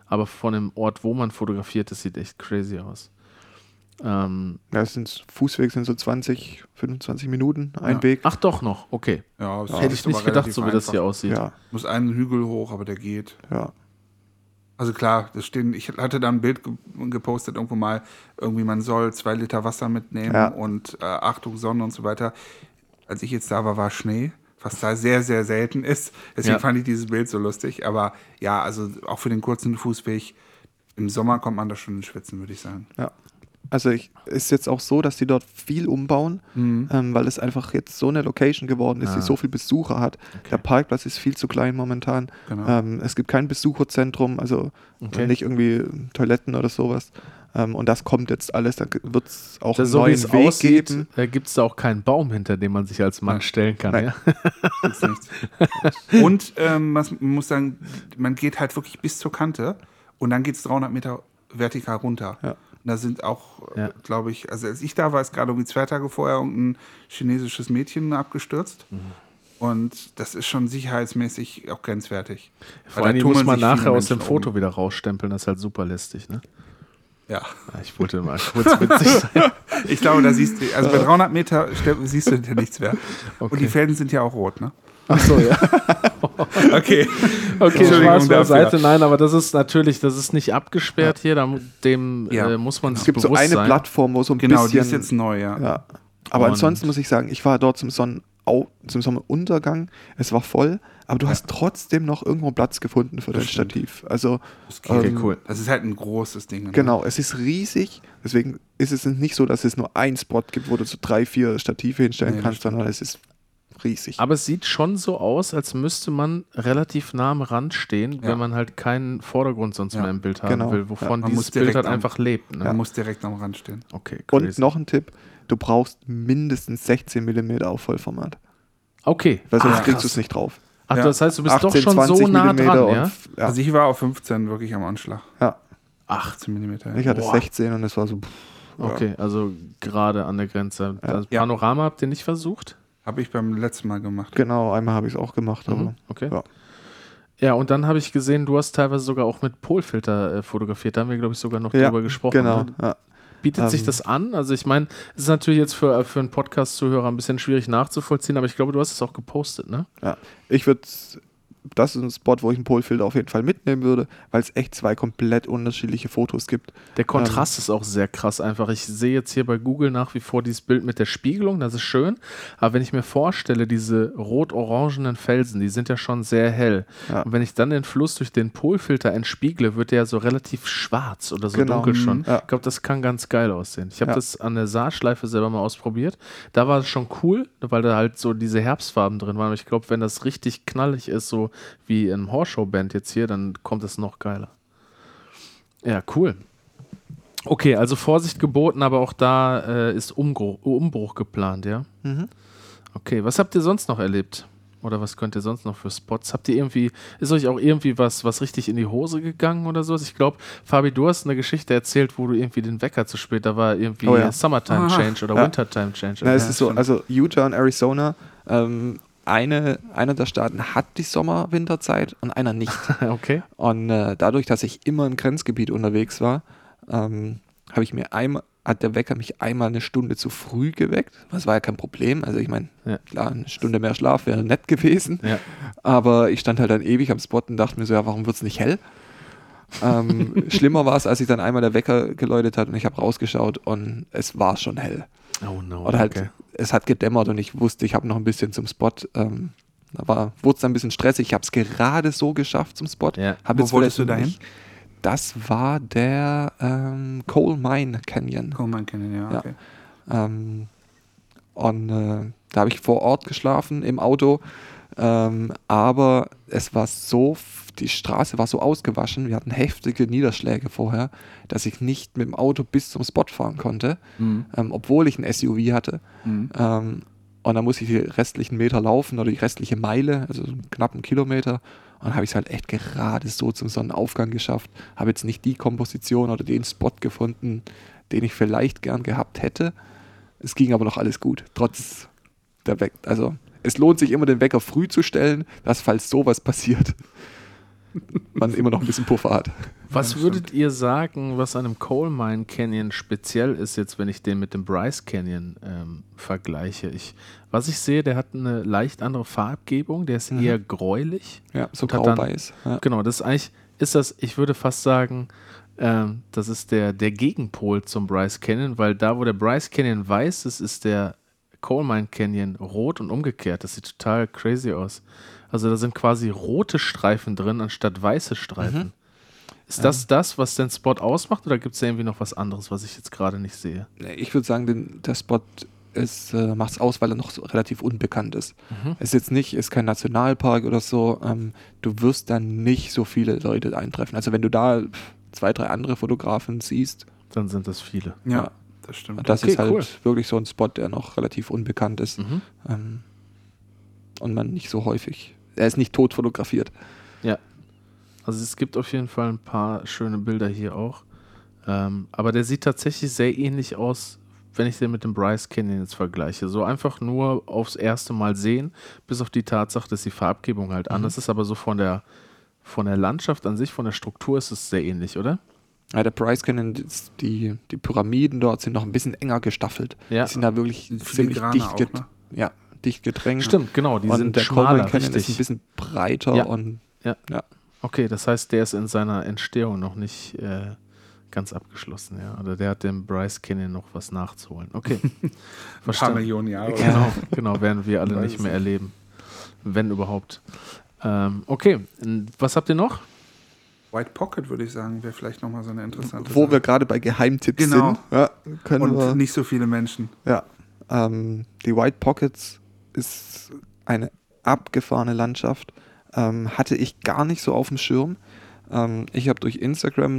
aber von dem Ort, wo man fotografiert, das sieht echt crazy aus. Fußweg sind so 20, 25 Minuten, ein Weg. Ach doch noch, okay. Ja, hätte ich nicht gedacht, so wie das hier aussieht. Ja. Muss einen Hügel hoch, aber der geht. Ja. Also klar, ich hatte da ein Bild gepostet irgendwo mal, irgendwie man soll 2 Liter Wasser mitnehmen und Achtung Sonne und so weiter. Als ich jetzt da war Schnee, was da sehr, sehr selten ist. Deswegen fand ich dieses Bild so lustig. Aber ja, also auch für den kurzen Fußweg, im Sommer kommt man da schon ins Schwitzen, würde ich sagen. Ja. Also ist jetzt auch so, dass die dort viel umbauen, weil es einfach jetzt so eine Location geworden ist, die so viel Besucher hat. Okay. Der Parkplatz ist viel zu klein momentan. Genau. Es gibt kein Besucherzentrum, also nicht irgendwie Toiletten oder sowas. Und das kommt jetzt alles, da wird es auch einen neuen Weg geben. Da gibt es da auch keinen Baum, hinter dem man sich als Mann stellen kann. Nein. Ja? Und man muss sagen, man geht halt wirklich bis zur Kante und dann geht es 300 Meter vertikal runter. Ja. Da sind auch, glaube ich, also als ich da war, ist gerade irgendwie 2 Tage vorher irgendein chinesisches Mädchen abgestürzt. Mhm. Und das ist schon sicherheitsmäßig auch grenzwertig. Vor allem muss man nachher aus dem Foto wieder rausstempeln, das ist halt super lästig, ne? Ja. Ich wollte mal kurz witzig sein. Ich glaube, da siehst du, also bei 300 Meter siehst du ja nichts mehr. Okay. Und die Felsen sind ja auch rot, ne? Ach so, ja. Okay, Spaß beiseite. Nein, aber das ist natürlich, das ist nicht abgesperrt hier, dem muss man sich bewusst sein. Es gibt so eine Plattform, wo so ein bisschen... Genau, die ist jetzt neu, ja. Aber ansonsten muss ich sagen, ich war dort zum Sonnenuntergang, es war voll, aber du hast trotzdem noch irgendwo Platz gefunden für dein Stativ. Also, okay, cool. Das ist halt ein großes Ding. Ne? Genau, es ist riesig, deswegen ist es nicht so, dass es nur einen Spot gibt, wo du so 3-4 Stative hinstellen kannst, sondern es ist riesig. Aber es sieht schon so aus, als müsste man relativ nah am Rand stehen, wenn man halt keinen Vordergrund sonst mehr im Bild haben will, wovon dieses Bild halt einfach lebt. Ne? Man muss direkt am Rand stehen. Okay, crazy. Und noch ein Tipp: Du brauchst mindestens 16 mm auf Vollformat. Okay. Weil sonst kriegst du es nicht drauf. Ach, das heißt, du bist 18, doch schon so nah dran, ja? Also ich war auf 15 wirklich am Anschlag. Ja. 18 mm. Ich hatte 16 und es war so... Okay, also gerade an der Grenze. Ja. Also Panorama habt ihr nicht versucht? Habe ich beim letzten Mal gemacht. Genau, einmal habe ich es auch gemacht. Mhm. Aber, okay. Ja, und dann habe ich gesehen, du hast teilweise sogar auch mit Polfilter fotografiert. Da haben wir, glaube ich, sogar noch drüber gesprochen. Genau, ja. Bietet sich das an? Also ich meine, es ist natürlich jetzt für einen Podcast-Zuhörer ein bisschen schwierig nachzuvollziehen, aber ich glaube, du hast es auch gepostet, ne? Ja, das ist ein Spot, wo ich einen Polfilter auf jeden Fall mitnehmen würde, weil es echt 2 komplett unterschiedliche Fotos gibt. Der Kontrast ist auch sehr krass einfach. Ich sehe jetzt hier bei Google nach wie vor dieses Bild mit der Spiegelung, das ist schön, aber wenn ich mir vorstelle, diese rot-orangenen Felsen, die sind ja schon sehr hell. Ja. Und wenn ich dann den Fluss durch den Polfilter entspiegle, wird der ja so relativ schwarz oder so dunkel schon. Ja. Ich glaube, das kann ganz geil aussehen. Ich habe das an der Saarschleife selber mal ausprobiert. Da war es schon cool, weil da halt so diese Herbstfarben drin waren. Aber ich glaube, wenn das richtig knallig ist, so wie im Horseshoe Bend jetzt hier, dann kommt es noch geiler. Ja, cool. Okay, also Vorsicht geboten, aber auch da ist Umbruch geplant, ja? Mhm. Okay, was habt ihr sonst noch erlebt? Oder was könnt ihr sonst noch für Spots? Habt ihr irgendwie, ist euch auch irgendwie was richtig in die Hose gegangen oder so? Ich glaube, Fabi, du hast eine Geschichte erzählt, wo du irgendwie den Wecker zu spät, da war irgendwie Summertime Change oder Wintertime Change. Na, es ist so, also Utah und Arizona, einer der Staaten hat die Sommer-Winterzeit und einer nicht. Okay. Und dadurch, dass ich immer im Grenzgebiet unterwegs war, hat der Wecker mich einmal eine Stunde zu früh geweckt. Das war ja kein Problem. Also ich meine, klar, eine Stunde mehr Schlaf wäre nett gewesen. Ja. Aber ich stand halt dann ewig am Spot und dachte mir so, ja, warum wird es nicht hell? Schlimmer war es, als ich dann einmal der Wecker geläutet hat und ich habe rausgeschaut und es war schon hell. Oh no. Oder halt, es hat gedämmert und ich wusste, ich habe noch ein bisschen zum Spot. Da wurde es dann ein bisschen stressig. Ich habe es gerade so geschafft zum Spot. Ja. Wo wolltest du dahin? Das war der Coal Mine Canyon. Coal Mine Canyon, ja. Okay. Da habe ich vor Ort geschlafen im Auto. Aber es war so, die Straße war so ausgewaschen, wir hatten heftige Niederschläge vorher, dass ich nicht mit dem Auto bis zum Spot fahren konnte, obwohl ich ein SUV hatte. Mhm. Und dann musste ich die restlichen Meter laufen oder die restliche Meile, also knapp einen Kilometer. Und dann habe ich es halt echt gerade so zum Sonnenaufgang geschafft. Habe jetzt nicht die Komposition oder den Spot gefunden, den ich vielleicht gern gehabt hätte. Es ging aber noch alles gut, trotz der Weg. Also es lohnt sich immer, den Wecker früh zu stellen, dass, falls sowas passiert, man immer noch ein bisschen Puffer hat. Was würdet ihr sagen, was an einem Coal Mine Canyon speziell ist, jetzt wenn ich den mit dem Bryce Canyon vergleiche? Was ich sehe, der hat eine leicht andere Farbgebung, der ist eher gräulich. Ja, so grau-weiß. Ja. Genau, das ist eigentlich, ich würde fast sagen, das ist der Gegenpol zum Bryce Canyon, weil da, wo der Bryce Canyon weiß ist, ist der Coal Mine Canyon rot und umgekehrt. Das sieht total crazy aus. Also da sind quasi rote Streifen drin, anstatt weiße Streifen. Mhm. Ist das, was den Spot ausmacht, oder gibt es da irgendwie noch was anderes, was ich jetzt gerade nicht sehe? Ich würde sagen, der Spot macht es aus, weil er noch so relativ unbekannt ist. Mhm. Es ist jetzt nicht, ist kein Nationalpark oder so. Du wirst dann nicht so viele Leute eintreffen. Also wenn du da 2-3 andere Fotografen siehst, dann sind das viele. Ja. Das stimmt. Das ist halt wirklich so ein Spot, der noch relativ unbekannt ist. Mhm. Und man nicht so häufig. Er ist nicht tot fotografiert. Ja. Also es gibt auf jeden Fall ein paar schöne Bilder hier auch. Aber der sieht tatsächlich sehr ähnlich aus, wenn ich den mit dem Bryce Canyon jetzt vergleiche. So einfach nur aufs erste Mal sehen, bis auf die Tatsache, dass die Farbgebung halt anders ist. Aber so von der Landschaft an sich, von der Struktur ist es sehr ähnlich, oder? Ja, der Bryce Canyon, die Pyramiden dort sind noch ein bisschen enger gestaffelt. Ja. Die sind da wirklich ziemlich dicht gedrängt. Stimmt, genau. Die und sind der Coal Mine Canyon ist ein bisschen breiter. Ja. Und, ja. Okay, das heißt, der ist in seiner Entstehung noch nicht ganz abgeschlossen, ja. Oder der hat dem Bryce Canyon noch was nachzuholen. Okay. Ein paar Millionen Jahre. Genau, werden wir alle nicht mehr erleben. Wenn überhaupt. Okay, was habt ihr noch? White Pocket, würde ich sagen, wäre vielleicht nochmal so eine interessante Sache. Wo wir gerade bei Geheimtipps sind. Ja, und nicht so viele Menschen. Ja. Die White Pockets ist eine abgefahrene Landschaft. Hatte ich gar nicht so auf dem Schirm. Ich habe durch Instagram habe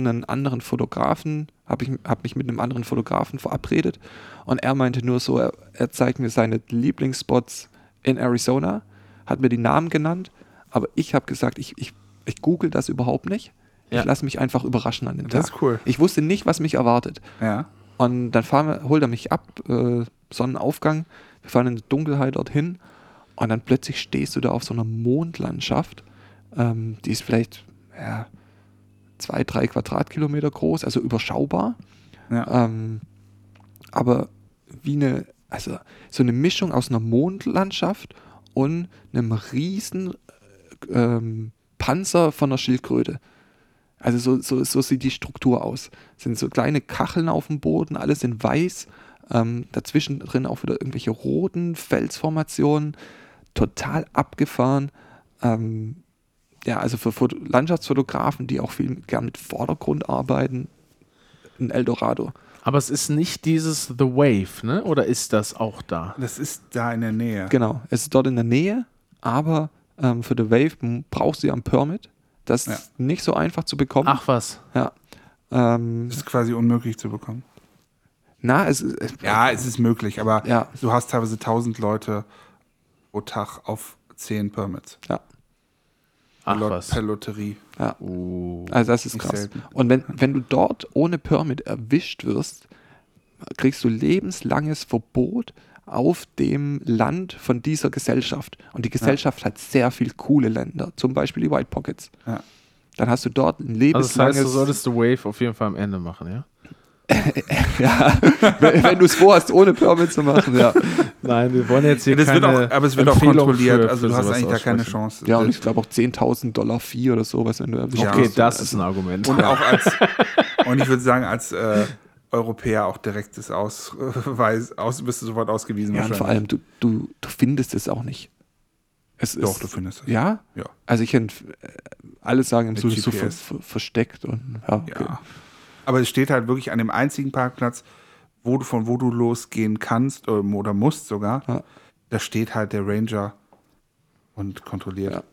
mich mit einem anderen Fotografen verabredet und er meinte nur so, er zeigt mir seine Lieblingsspots in Arizona, hat mir die Namen genannt, aber ich habe gesagt, ich google das überhaupt nicht, ich lasse mich einfach überraschen an dem Tag. Das ist cool. Ich wusste nicht, was mich erwartet. Ja. Und dann holt er mich ab, Sonnenaufgang, wir fahren in die Dunkelheit dorthin und dann plötzlich stehst du da auf so einer Mondlandschaft, die ist vielleicht 2-3 Quadratkilometer groß, also überschaubar. Ja. Aber so eine Mischung aus einer Mondlandschaft und einem riesen Panzer von einer Schildkröte. Also so sieht die Struktur aus. Es sind so kleine Kacheln auf dem Boden, alles in weiß. Dazwischen drin auch wieder irgendwelche roten Felsformationen. Total abgefahren. Ja, also für Landschaftsfotografen, die auch viel gern mit Vordergrund arbeiten, in Eldorado. Aber es ist nicht dieses The Wave, ne? Oder ist das auch da? Das ist da in der Nähe. Genau, es ist dort in der Nähe, aber für The Wave brauchst du ja ein Permit. Das ist nicht so einfach zu bekommen. Ach was. Ja. Das ist quasi unmöglich zu bekommen. Na, es ist möglich, aber du hast teilweise 1000 Leute pro Tag auf 10 Permits. Ja. Per Lotterie. Ja. Also das ist krass. Selten. Und wenn du dort ohne Permit erwischt wirst, kriegst du lebenslanges Verbot auf dem Land von dieser Gesellschaft. Und die Gesellschaft hat sehr viele coole Länder, zum Beispiel die White Pockets. Ja. Dann hast du dort ein lebenslanges... Also das heißt, du solltest The Wave auf jeden Fall am Ende machen, ja? Ja, wenn du es vorhast, ohne Permit zu machen, ja. Nein, wir wollen jetzt hier aber es wird auch kontrolliert, also du hast eigentlich da keine Chance. Ja, und ich glaube auch $10.000 Fee oder sowas, wenn du... Okay, das ist ein Argument. Und auch und ich würde sagen, als Europäer auch direktes Ausweis, bist du sofort ausgewiesen. Ja, und vor allem, du findest es auch nicht. Doch, du findest es. Ja? Ja. Also alle sagen im Süden so versteckt und... Ja, okay. Ja. Aber es steht halt wirklich an dem einzigen Parkplatz, von wo du losgehen kannst oder musst sogar. Ja. Da steht halt der Ranger und kontrolliert. Ja.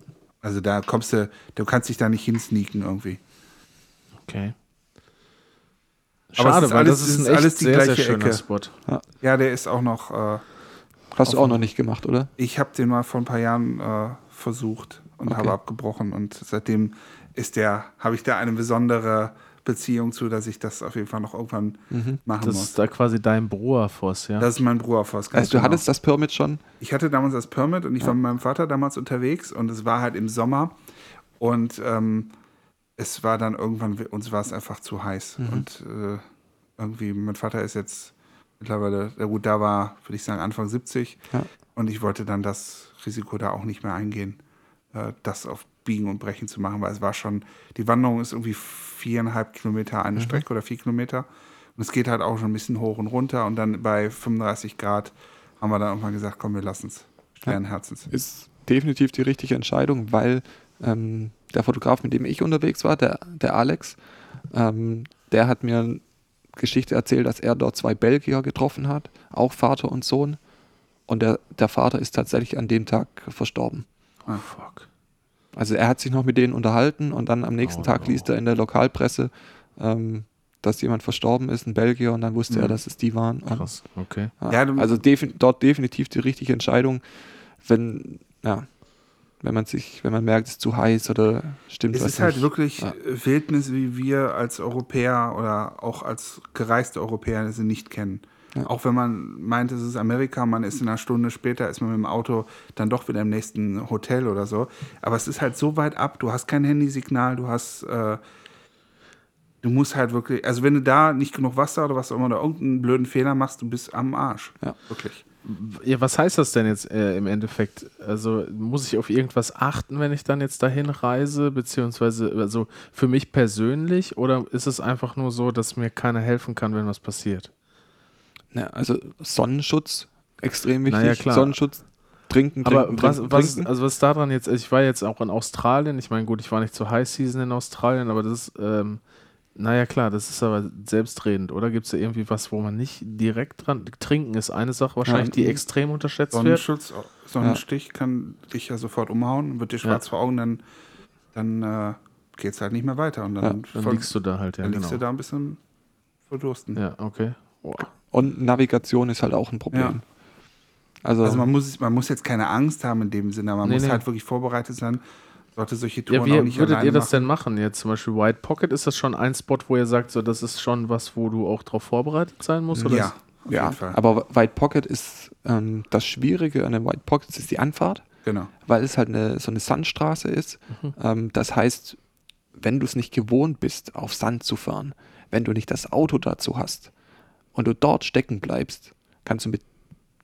Also da kommst du kannst dich da nicht hinsneaken irgendwie. Okay. Schade, aber das ist alles die gleiche sehr schöner Ecke. Spot. Ja. Ja, der ist auch noch... Hast du auch noch nicht gemacht, oder? Ich habe den mal vor ein paar Jahren versucht und habe abgebrochen. Und seitdem habe ich da eine besondere... Beziehung zu, dass ich das auf jeden Fall noch irgendwann machen muss. Das ist da quasi dein Broafoss, ja? Das ist mein Broafoss, ganz Also du hattest das Permit schon? Ich hatte damals das Permit und ich war mit meinem Vater damals unterwegs und es war halt im Sommer und es war dann irgendwann, uns war es einfach zu heiß und irgendwie, mein Vater ist jetzt mittlerweile, da war, würde ich sagen, Anfang 70 und ich wollte dann das Risiko da auch nicht mehr eingehen, das auf Biegen und Brechen zu machen, weil es war schon, die Wanderung ist irgendwie 4,5 Kilometer eine Strecke oder 4 Kilometer und es geht halt auch schon ein bisschen hoch und runter und dann bei 35 Grad haben wir dann irgendwann gesagt, komm, wir lassen es. Schweren Herzens. Ist definitiv die richtige Entscheidung, weil der Fotograf, mit dem ich unterwegs war, der Alex, der hat mir eine Geschichte erzählt, dass er dort 2 Belgier getroffen hat, auch Vater und Sohn und der Vater ist tatsächlich an dem Tag verstorben. Oh, fuck. Also er hat sich noch mit denen unterhalten und dann am nächsten Tag liest er in der Lokalpresse, dass jemand verstorben ist, ein Belgier, und dann wusste er, dass es die waren. Krass, okay. Ja, also dort definitiv die richtige Entscheidung, wenn, ja. wenn man merkt, es ist zu heiß oder stimmt was nicht. Es ist halt wirklich Wildnis, wie wir als Europäer oder auch als gereiste Europäer sie nicht kennen. Ja. Auch wenn man meint, es ist Amerika, man ist in einer Stunde später, ist man mit dem Auto dann doch wieder im nächsten Hotel oder so. Aber es ist halt so weit ab, du hast kein Handysignal, du musst halt wirklich, also wenn du da nicht genug Wasser oder was auch immer, oder irgendeinen blöden Fehler machst, du bist am Arsch. Ja, wirklich. Ja, was heißt das denn jetzt im Endeffekt? Also muss ich auf irgendwas achten, wenn ich dann jetzt dahin reise, beziehungsweise also für mich persönlich, oder ist es einfach nur so, dass mir keiner helfen kann, wenn was passiert? Ja, also Sonnenschutz, extrem wichtig. Naja, klar. Sonnenschutz, trinken. Also was daran jetzt, ich war jetzt auch in Australien, ich meine gut, ich war nicht zur High Season in Australien, aber das ist, naja klar, das ist aber selbstredend, oder? Gibt es da irgendwie was, wo man nicht direkt dran, trinken ist eine Sache wahrscheinlich, die extrem unterschätzt Sonnenschutz, wird. Sonnenstich kann dich ja sofort umhauen, wird dir schwarz vor Augen, dann geht es halt nicht mehr weiter. Und dann liegst du da halt, ja. Dann liegst du da ein bisschen verdursten. Ja, okay. Wow. Und Navigation ist halt auch ein Problem. Ja. Also man muss jetzt keine Angst haben in dem Sinne, aber man muss halt wirklich vorbereitet sein, sollte solche Touren auch nicht alleine machen. Wie würdet ihr das denn machen? Jetzt zum Beispiel White Pocket, ist das schon ein Spot, wo ihr sagt, so, das ist schon was, wo du auch drauf vorbereitet sein musst? Oder auf jeden Fall. Aber White Pocket ist, das Schwierige an den White Pockets ist die Anfahrt, genau, weil es halt so eine Sandstraße ist. Mhm. Das heißt, wenn du es nicht gewohnt bist, auf Sand zu fahren, wenn du nicht das Auto dazu hast, und du dort stecken bleibst, kannst du mit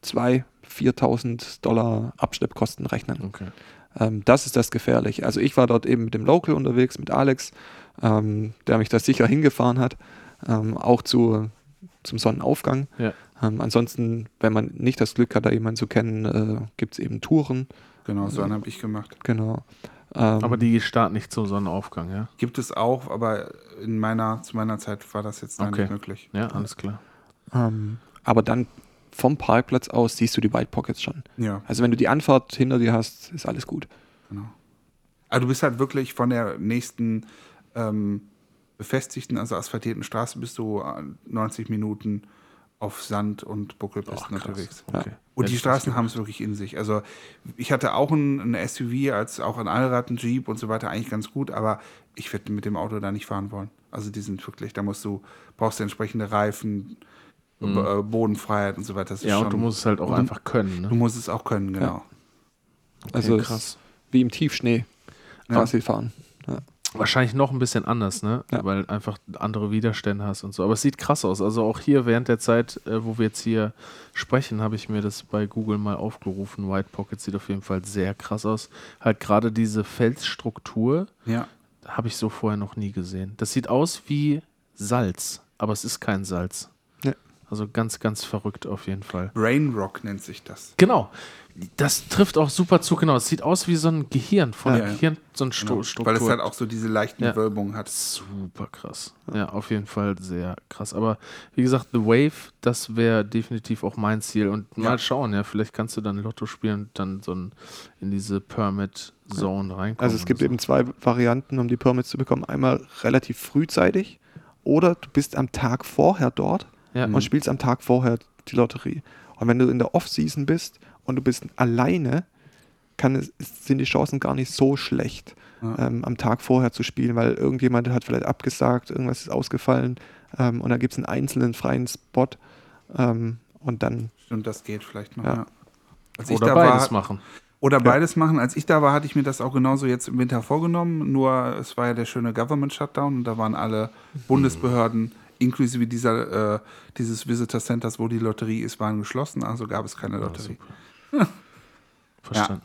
2.000, 4.000 Dollar Abschleppkosten rechnen. Okay. Das ist das Gefährliche. Also ich war dort eben mit dem Local unterwegs, mit Alex, der mich da sicher hingefahren hat, auch zum Sonnenaufgang. Ja. Ansonsten, wenn man nicht das Glück hat, da jemanden zu kennen, gibt es eben Touren. Genau, so einen habe ich gemacht. Genau. Aber die starten nicht zum Sonnenaufgang, ja? Gibt es auch, aber zu meiner Zeit war das jetzt nicht möglich. Ja, alles klar. Aber dann vom Parkplatz aus siehst du die White Pockets schon. Ja. Also wenn du die Anfahrt hinter dir hast, ist alles gut. Genau. Aber du bist halt wirklich von der nächsten befestigten, also asphaltierten Straße bist du 90 Minuten auf Sand und Buckelpisten unterwegs. Okay. Ja. Und die Straßen haben es wirklich in sich. Also ich hatte auch ein SUV, als auch ein Allrad, ein Jeep und so weiter, eigentlich ganz gut, aber ich würde mit dem Auto da nicht fahren wollen. Also die sind wirklich, brauchst du entsprechende Reifen, Bodenfreiheit und so weiter. Das ist schon, und du musst es halt auch einfach können. Ne? Du musst es auch können, genau. Ja. Okay, also krass. Wie im Tiefschnee quasi fahren. Ja. Wahrscheinlich noch ein bisschen anders, ne? Ja. Weil einfach andere Widerstände hast und so. Aber es sieht krass aus. Also auch hier während der Zeit, wo wir jetzt hier sprechen, habe ich mir das bei Google mal aufgerufen. White Pocket sieht auf jeden Fall sehr krass aus. Halt gerade diese Felsstruktur habe ich so vorher noch nie gesehen. Das sieht aus wie Salz, aber es ist kein Salz. Ja. Also ganz, ganz verrückt auf jeden Fall. Brain Rock nennt sich das. Genau. Das trifft auch super zu, genau. Es sieht aus wie so ein Gehirn, so ein Struktur. Weil es halt auch so diese leichten Wölbungen hat. Super krass. Ja, auf jeden Fall sehr krass. Aber wie gesagt, The Wave, das wäre definitiv auch mein Ziel. Und mal schauen, vielleicht kannst du dann Lotto spielen und dann so in diese Permit-Zone reinkommen. Also es gibt eben zwei Varianten, um die Permits zu bekommen. Einmal relativ frühzeitig oder du bist am Tag vorher dort und spielst am Tag vorher die Lotterie. Und wenn du in der Off-Season bist und du bist alleine, sind die Chancen gar nicht so schlecht, am Tag vorher zu spielen, weil irgendjemand hat vielleicht abgesagt, irgendwas ist ausgefallen und dann gibt es einen einzelnen freien Spot und dann... Stimmt, das geht vielleicht noch, Oder beides machen. Als ich da war, hatte ich mir das auch genauso jetzt im Winter vorgenommen, nur es war ja der schöne Government-Shutdown und da waren alle Bundesbehörden inklusive dieses Visitor Centers, wo die Lotterie ist, waren geschlossen, also gab es keine Lotterie. Verstanden.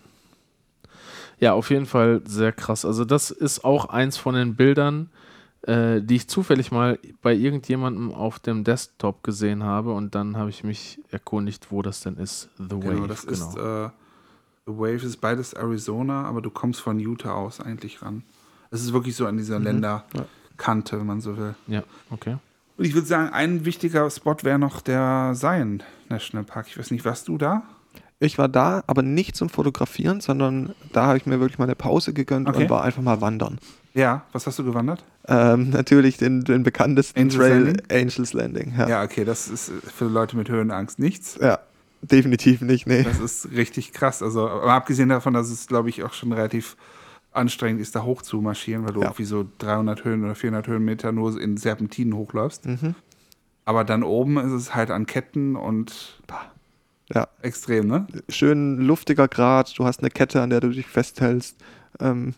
Ja, auf jeden Fall sehr krass. Also das ist auch eins von den Bildern, die ich zufällig mal bei irgendjemandem auf dem Desktop gesehen habe und dann habe ich mich erkundigt, wo das denn ist. The Wave ist The Wave ist beides Arizona, aber du kommst von Utah aus eigentlich ran. Es ist wirklich so an dieser Länderkante, wenn man so will. Ja, okay. Und ich würde sagen, ein wichtiger Spot wäre noch der Zion National Park. Ich weiß nicht, warst du da? Ich war da, aber nicht zum Fotografieren, sondern da habe ich mir wirklich mal eine Pause gegönnt und war einfach mal wandern. Ja, was hast du gewandert? Natürlich den bekanntesten Trail, Angels Landing. Ja, okay, das ist für Leute mit Höhenangst nichts. Ja, definitiv nicht, nee. Das ist richtig krass. Also, aber abgesehen davon, dass es, glaube ich, auch schon relativ anstrengend ist, da hoch zu marschieren, weil du irgendwie so 300 Höhen oder 400 Höhenmeter nur in Serpentinen hochläufst. Mhm. Aber dann oben ist es halt an Ketten und extrem, ne? Schön luftiger Grat, du hast eine Kette, an der du dich festhältst. Und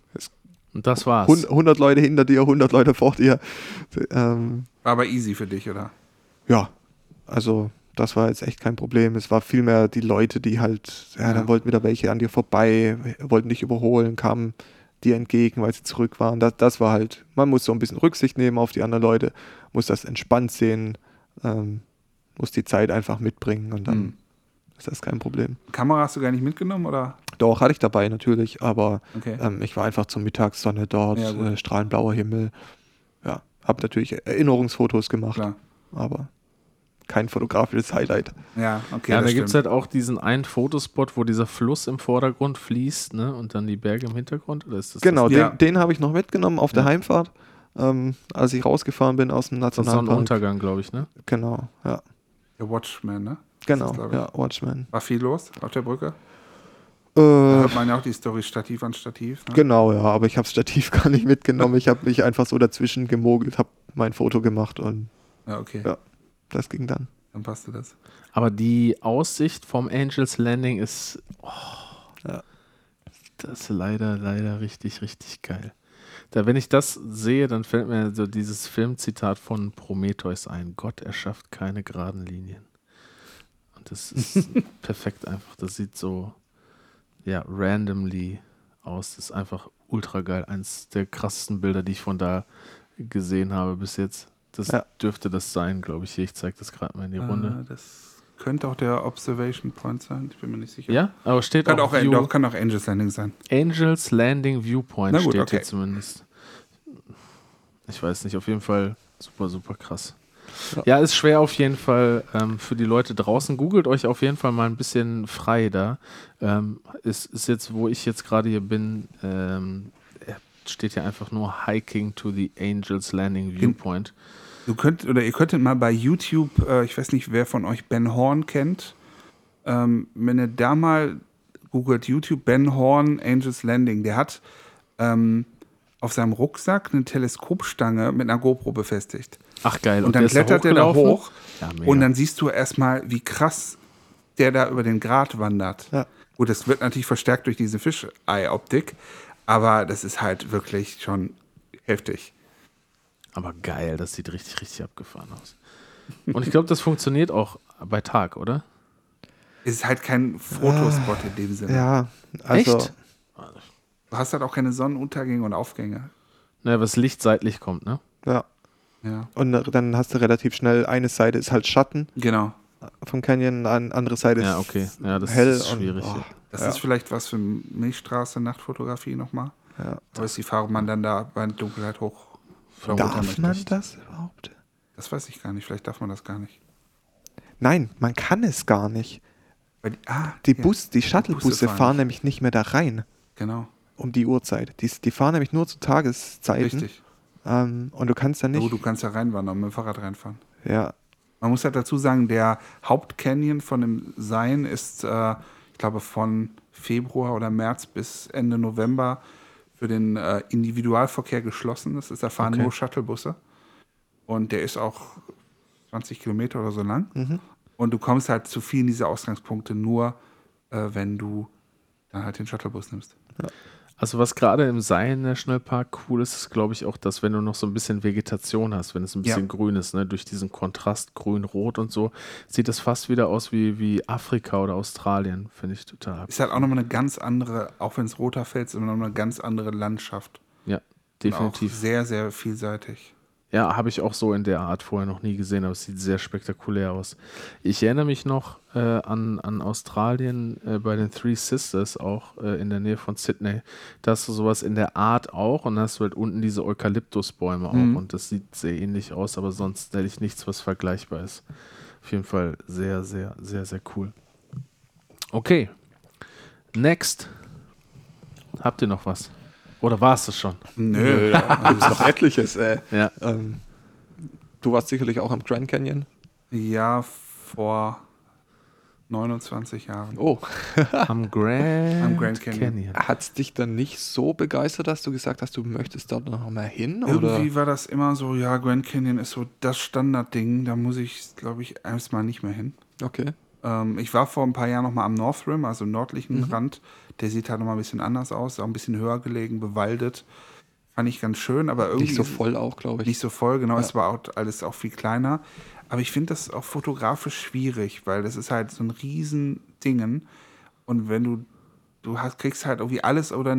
das war's. 100 Leute hinter dir, 100 Leute vor dir. War aber easy für dich, oder? Ja, also das war jetzt echt kein Problem. Es war vielmehr die Leute, die halt, dann wollten wieder welche an dir vorbei, wollten dich überholen, kamen dir entgegen, weil sie zurück waren. Das war halt, man muss so ein bisschen Rücksicht nehmen auf die anderen Leute, muss das entspannt sehen, muss die Zeit einfach mitbringen und dann ist das kein Problem. Kamera hast du gar nicht mitgenommen, oder? Doch, hatte ich dabei natürlich, aber ich war einfach zur Mittagssonne dort, strahlend blauer Himmel. Ja, habe natürlich Erinnerungsfotos gemacht, aber kein fotografisches Highlight. Ja, okay. Ja, da gibt es halt auch diesen einen Fotospot, wo dieser Fluss im Vordergrund fließt, ne? Und dann die Berge im Hintergrund. Oder ist das den habe ich noch mitgenommen auf der Heimfahrt, als ich rausgefahren bin aus dem Nationalpark. Das ist so ein Untergang, glaube ich, ne? Genau, ja. Der Watchman, ne? Genau, das, Watchman. War viel los auf der Brücke? Da hört man ja auch die Story Stativ an Stativ. Ne? Genau, ja, aber ich habe Stativ gar nicht mitgenommen. Ich habe mich einfach so dazwischen gemogelt, habe mein Foto gemacht und das ging dann. Dann passte das. Aber die Aussicht vom Angels Landing ist, das ist leider richtig, richtig geil. Da, wenn ich das sehe, dann fällt mir so dieses Filmzitat von Prometheus ein. Gott erschafft keine geraden Linien. Und das ist perfekt einfach. Das sieht so randomly aus. Das ist einfach ultra geil. Eins der krassesten Bilder, die ich von da gesehen habe bis jetzt. Das dürfte das sein, glaube ich. Hier, ich zeige das gerade mal in die Runde. Das könnte auch der Observation Point sein. Ich bin mir nicht sicher. Ja, aber steht kann auch kann auch Angels Landing sein. Angels Landing Viewpoint hier zumindest. Ich weiß nicht, auf jeden Fall super, super krass. Ja, ist schwer auf jeden Fall für die Leute draußen. Googelt euch auf jeden Fall mal ein bisschen frei da. Ist jetzt, wo ich jetzt gerade hier bin, steht hier einfach nur Hiking to the Angels Landing Viewpoint. Ihr könntet mal bei YouTube, ich weiß nicht, wer von euch Ben Horn kennt, wenn ihr da mal googelt, YouTube Ben Horn Angels Landing, der hat auf seinem Rucksack eine Teleskopstange mit einer GoPro befestigt. Ach geil. Und dann klettert er da hoch und dann siehst du erstmal, wie krass der da über den Grat wandert. Ja. Gut, das wird natürlich verstärkt durch diese Fischei-Optik, aber das ist halt wirklich schon heftig. Aber geil, das sieht richtig, richtig abgefahren aus. Und ich glaube, das funktioniert auch bei Tag, oder? Es ist halt kein Fotospot in dem Sinne. Ja, also echt? Du hast halt auch keine Sonnenuntergänge und Aufgänge. Naja, was Licht seitlich kommt, ne? Ja. Und dann hast du relativ schnell, eine Seite ist halt Schatten. Genau. Vom Canyon, eine andere Seite ist das hell. Ist schwierig. Und, das ist vielleicht was für Milchstraße-Nachtfotografie nochmal. Ja. Aber ist die Farbe man dann da bei Dunkelheit hoch? Darf man das überhaupt? Das weiß ich gar nicht. Vielleicht darf man das gar nicht. Nein, man kann es gar nicht. Die Shuttlebusse fahren nämlich nicht mehr da rein. Genau. Um die Uhrzeit. Die fahren nämlich nur zu Tageszeiten. Richtig. Und du kannst da nicht... Oh, du kannst da reinwandern, mit dem Fahrrad reinfahren. Ja. Man muss halt dazu sagen, der Hauptcanyon von dem Zion ist, ich glaube, von Februar oder März bis Ende November für den Individualverkehr geschlossen. Das ist, da fahren nur Shuttlebusse. Und der ist auch 20 Kilometer oder so lang. Mhm. Und du kommst halt zu vielen dieser Ausgangspunkte nur, wenn du dann halt den Shuttlebus nimmst. Ja. Also was gerade im Zion National Park cool ist, ist glaube ich auch, dass wenn du noch so ein bisschen Vegetation hast, wenn es ein bisschen grün ist, ne, durch diesen Kontrast grün-rot und so, sieht das fast wieder aus wie Afrika oder Australien, finde ich total. Ist halt auch nochmal eine ganz andere, auch wenn es roter Fels ist, immer nochmal eine ganz andere Landschaft. Ja, definitiv. Auch sehr, sehr vielseitig. Ja, habe ich auch so in der Art vorher noch nie gesehen, aber es sieht sehr spektakulär aus. Ich erinnere mich noch an Australien bei den Three Sisters, auch in der Nähe von Sydney. Da hast du sowas in der Art auch und da hast du halt unten diese Eukalyptusbäume auch und das sieht sehr ähnlich aus, aber sonst hätte ich nichts, was vergleichbar ist. Auf jeden Fall sehr, sehr, sehr, sehr cool. Okay, next. Habt ihr noch was? Oder war es das schon? Nö, da gibt es noch etliches, ey. Ja. Du warst sicherlich auch am Grand Canyon. Ja, vor 29 Jahren. Oh. Am Grand Canyon. Hat es dich dann nicht so begeistert, dass du gesagt hast, du möchtest dort noch mal hin? Irgendwie oder? War das immer so, ja, Grand Canyon ist so das Standardding, da muss ich, glaube ich, erstmal nicht mehr hin. Okay. Ich war vor ein paar Jahren noch mal am North Rim, also nördlichen Rand. Der sieht halt noch mal ein bisschen anders aus, auch ein bisschen höher gelegen, bewaldet. Fand ich ganz schön, aber irgendwie... Nicht so voll auch, glaube ich. Nicht so voll, genau. Ja. Es war auch alles auch viel kleiner. Aber ich finde das auch fotografisch schwierig, weil das ist halt so ein riesen Dingen. Und wenn du kriegst halt irgendwie alles oder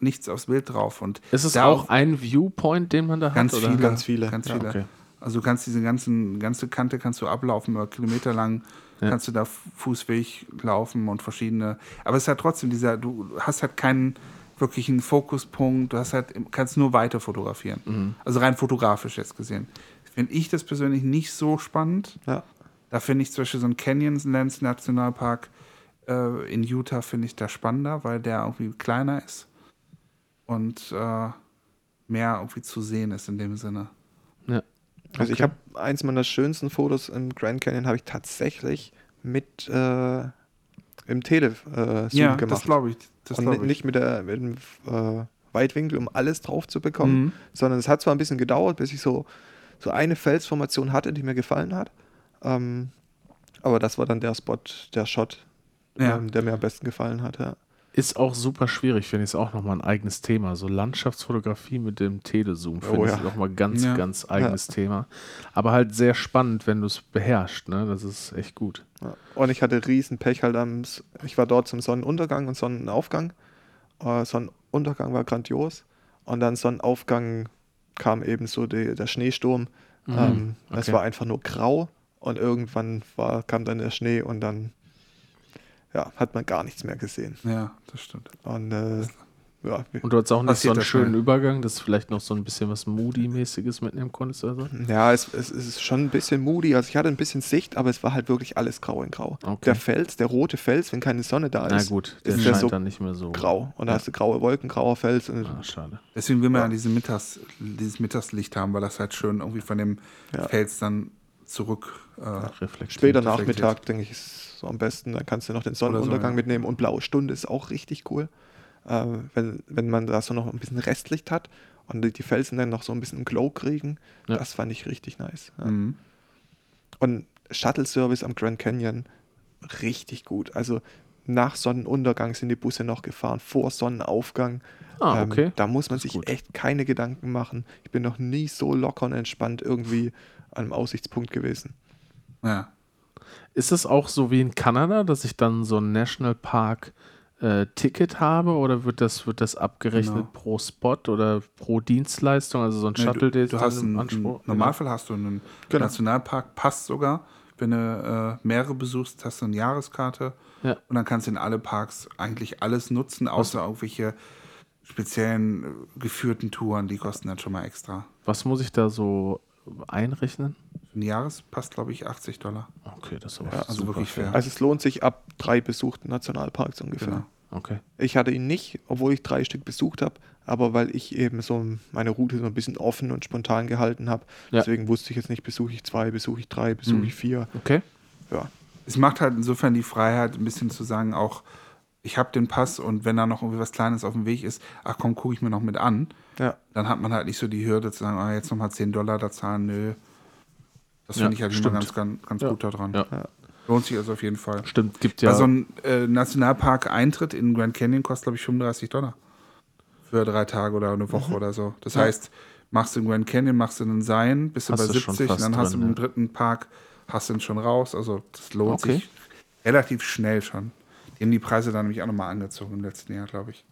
nichts aufs Bild drauf. Und ist es auch ein Viewpoint, den man da ganz hat? Viele, oder? Ganz viele. Okay. Also du kannst diese ganze Kante kannst du ablaufen, über Kilometer lang kannst du da Fußweg laufen und verschiedene... Aber es ist halt trotzdem dieser... Du hast halt keinen... wirklich einen Fokuspunkt, du hast halt, kannst nur weiter fotografieren. Mhm. Also rein fotografisch jetzt gesehen. Finde ich das persönlich nicht so spannend. Ja. Da finde ich zum Beispiel so einen Canyonlands Nationalpark in Utah finde ich da spannender, weil der irgendwie kleiner ist und mehr irgendwie zu sehen ist in dem Sinne. Ja. Also ich habe eins meiner schönsten Fotos im Grand Canyon habe ich tatsächlich mit im Tele-Zoom gemacht. Ja, das glaube ich. Nicht mit dem Weitwinkel, um alles drauf zu bekommen, sondern es hat zwar ein bisschen gedauert, bis ich so eine Felsformation hatte, die mir gefallen hat, aber das war dann der Spot, der Shot, der mir am besten gefallen hat. Ja. Ist auch super schwierig, finde ich, ist auch nochmal ein eigenes Thema. So Landschaftsfotografie mit dem Telezoom ist nochmal ganz eigenes Thema. Aber halt sehr spannend, wenn du es beherrschst, ne? Das ist echt gut. Ja. Und ich hatte riesen Pech halt ich war dort zum Sonnenuntergang und Sonnenaufgang. Sonnenuntergang war grandios und dann Sonnenaufgang kam eben so der Schneesturm. Okay. Es war einfach nur grau und irgendwann kam dann der Schnee und dann hat man gar nichts mehr gesehen. Ja, das stimmt. Und, und du hattest auch nicht so einen schönen Übergang, dass du vielleicht noch so ein bisschen was Moody-mäßiges mitnehmen konntest oder so? Ja, es ist schon ein bisschen moody. Also ich hatte ein bisschen Sicht, aber es war halt wirklich alles grau in grau. Okay. Der rote Fels, wenn keine Sonne da ist. Na gut, der scheint so dann nicht mehr so. Grau. Und da hast du graue Wolken, grauer Fels. Schade. Deswegen will man ja dieses Mittagslicht haben, weil das halt schön irgendwie von dem Fels dann zurück reflektiert. Später Nachmittag, denke ich, ist so am besten. Dann kannst du noch den Sonnenuntergang mitnehmen und blaue Stunde ist auch richtig cool. Wenn man da so noch ein bisschen Restlicht hat und die Felsen dann noch so ein bisschen Glow kriegen, das fand ich richtig nice. Ja. Mhm. Und Shuttle-Service am Grand Canyon richtig gut. Also nach Sonnenuntergang sind die Busse noch gefahren, vor Sonnenaufgang. Okay. Da muss man sich echt keine Gedanken machen. Ich bin noch nie so locker und entspannt irgendwie an einem Aussichtspunkt gewesen. Ja. Ist es auch so wie in Kanada, dass ich dann so ein Nationalpark-Ticket habe oder wird das abgerechnet pro Spot oder pro Dienstleistung? Also so ein Shuttle, der du hast im Anspruch. Im Normalfall hast du einen Nationalpark, passt sogar. Wenn du mehrere besuchst, hast du eine Jahreskarte und dann kannst du in alle Parks eigentlich alles nutzen, außer irgendwelche speziellen geführten Touren, die kosten dann schon mal extra. Was muss ich da so einrechnen? Ein Jahrespass, glaube ich, $80. Okay, das ist aber also wirklich fair. Also es lohnt sich ab 3 besuchten Nationalparks ungefähr. Genau. Okay. Ich hatte ihn nicht, obwohl ich 3 Stück besucht habe, aber weil ich eben so meine Route so ein bisschen offen und spontan gehalten habe. Ja. Deswegen wusste ich jetzt nicht, besuche ich 2, besuche ich 3, besuche ich 4. Okay. Ja. Es macht halt insofern die Freiheit, ein bisschen zu sagen auch, ich habe den Pass und wenn da noch irgendwie was Kleines auf dem Weg ist, ach komm, gucke ich mir noch mit an. Ja. Dann hat man halt nicht so die Hürde zu sagen, jetzt nochmal $10 da zahlen, nö. Das finde ich halt immer ganz gut da dran. Ja. Lohnt sich also auf jeden Fall. Stimmt, gibt ja. Also ein Nationalpark-Eintritt in Grand Canyon kostet, glaube ich, $35. Für 3 Tage oder eine Woche oder so. Das heißt, machst du in Grand Canyon, machst du einen Zion, bist du bei 70 und dann hast du im dritten Park, hast du ihn schon raus. Also das lohnt sich relativ schnell schon. Die haben die Preise dann nämlich auch nochmal angezogen im letzten Jahr, glaube ich.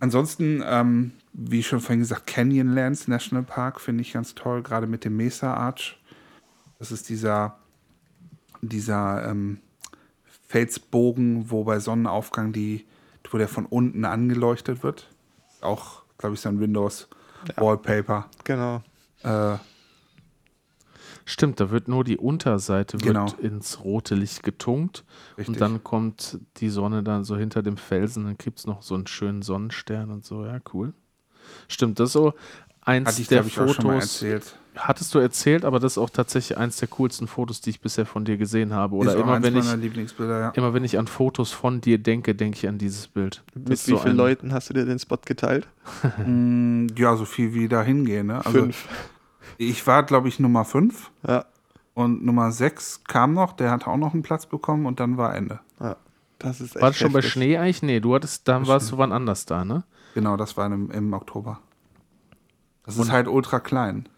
Ansonsten, wie schon vorhin gesagt, Canyonlands National Park finde ich ganz toll, gerade mit dem Mesa Arch. Das ist dieser Felsbogen, wo bei Sonnenaufgang wo der von unten angeleuchtet wird. Auch, glaube ich, so ein Windows-Wallpaper. Genau. Stimmt, da wird nur die Unterseite ins rote Licht getunkt. Richtig. Und dann kommt die Sonne dann so hinter dem Felsen, dann gibt es noch so einen schönen Sonnenstern und so. Ja, cool. Stimmt, das ist so eins der Fotos, hattest du erzählt, aber das ist auch tatsächlich eins der coolsten Fotos, die ich bisher von dir gesehen habe. Oder ist immer, wenn meiner Lieblingsbilder, ja. Immer wenn ich an Fotos von dir denke, denke ich an dieses Bild. Mit wie so vielen Leuten hast du dir den Spot geteilt? Ja, so viel wie da hingehen. Ne? Also 5. Ich war, glaube ich, Nummer 5. Ja. Und Nummer 6 kam noch, der hat auch noch einen Platz bekommen und dann war Ende. Ja. Das ist echt war das schon heftig. Bei Schnee eigentlich? Nee, du hattest, dann warst du wann anders da, ne? Genau, das war im Oktober. Das ist halt ultra klein.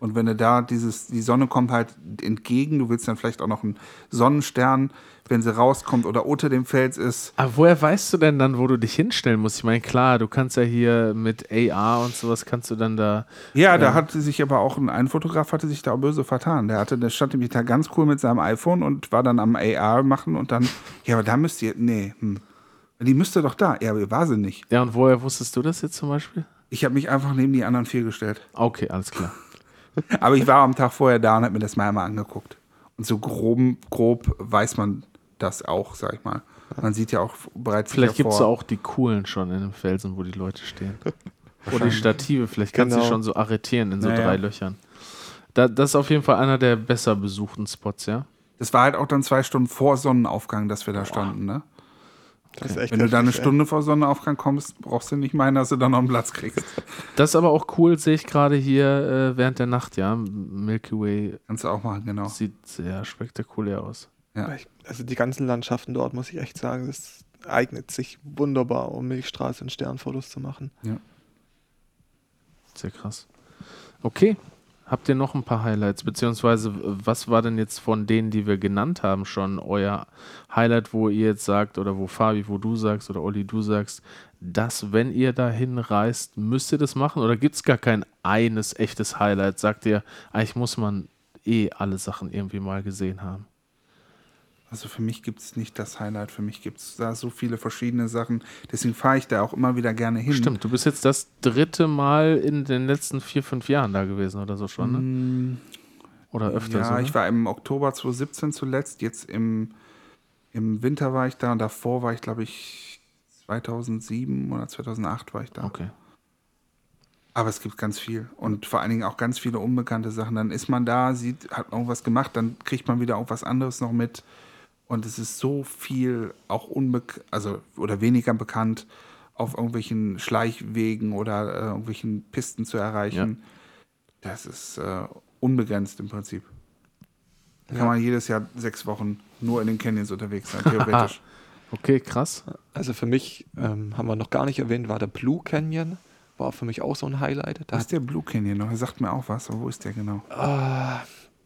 Und wenn du da die Sonne kommt halt entgegen, du willst dann vielleicht auch noch einen Sonnenstern, wenn sie rauskommt oder unter dem Fels ist. Aber woher weißt du denn dann, wo du dich hinstellen musst? Ich meine, klar, du kannst ja hier mit AR und sowas, kannst du dann da... Ja, da hatte sich aber auch ein Fotograf hatte sich da böse vertan. Der stand nämlich da ganz cool mit seinem iPhone und war dann am AR machen und dann, ja, aber da müsst ihr, die müsste doch da. Ja, aber war sie nicht. Ja, und woher wusstest du das jetzt zum Beispiel? Ich habe mich einfach neben die anderen 4 gestellt. Okay, alles klar. Aber ich war am Tag vorher da und habe mir das mal einmal angeguckt. Und so grob weiß man das auch, sag ich mal. Man sieht ja auch bereits... Vielleicht gibt es auch die Kuhlen schon in dem Felsen, wo die Leute stehen. Oder die Stative, vielleicht kannst du schon so arretieren in so 3 Löchern. Das ist auf jeden Fall einer der besser besuchten Spots, ja? Das war halt auch dann 2 Stunden vor Sonnenaufgang, dass wir da standen, ne? Das ist echt wenn du da eine Stunde vor Sonnenaufgang kommst, brauchst du nicht meinen, dass du da noch einen Platz kriegst. Das ist aber auch cool, sehe ich gerade hier während der Nacht, ja. Milky Way. Kannst du auch machen, genau. Sieht sehr spektakulär aus. Ja. Also die ganzen Landschaften dort, muss ich echt sagen, das eignet sich wunderbar, um Milchstraße und Sternfotos zu machen. Ja. Sehr krass. Okay, habt ihr noch ein paar Highlights? Beziehungsweise, was war denn jetzt von denen, die wir genannt haben, schon euer Highlight, wo ihr jetzt sagt, oder wo Fabi, wo du sagst, oder Olli, du sagst, dass, wenn ihr da hinreist, müsst ihr das machen? Oder gibt es gar kein eines echtes Highlight? Sagt ihr, eigentlich muss man alle Sachen irgendwie mal gesehen haben? Also für mich gibt es nicht das Highlight. Für mich gibt es da so viele verschiedene Sachen. Deswegen fahre ich da auch immer wieder gerne hin. Stimmt, du bist jetzt das 3. Mal in den letzten 4-5 Jahren da gewesen oder so schon, ne? Oder öfter so, ne? Ich war im Oktober 2017 zuletzt. Jetzt im Winter war ich da. Und davor war ich, glaube ich, 2007 oder 2008 war ich da. Okay. Aber es gibt ganz viel und vor allen Dingen auch ganz viele unbekannte Sachen. Dann ist man da, hat irgendwas gemacht, dann kriegt man wieder auch was anderes noch mit. Und es ist so viel auch oder weniger bekannt auf irgendwelchen Schleichwegen oder irgendwelchen Pisten zu erreichen. Ja. Das ist unbegrenzt im Prinzip. Da kann man jedes Jahr 6 Wochen nur in den Canyons unterwegs sein, theoretisch. Okay, krass. Also für mich, haben wir noch gar nicht erwähnt, war der Blue Canyon. War für mich auch so ein Highlight. Da ist der Blue Canyon noch? Er sagt mir auch was, aber wo ist der genau?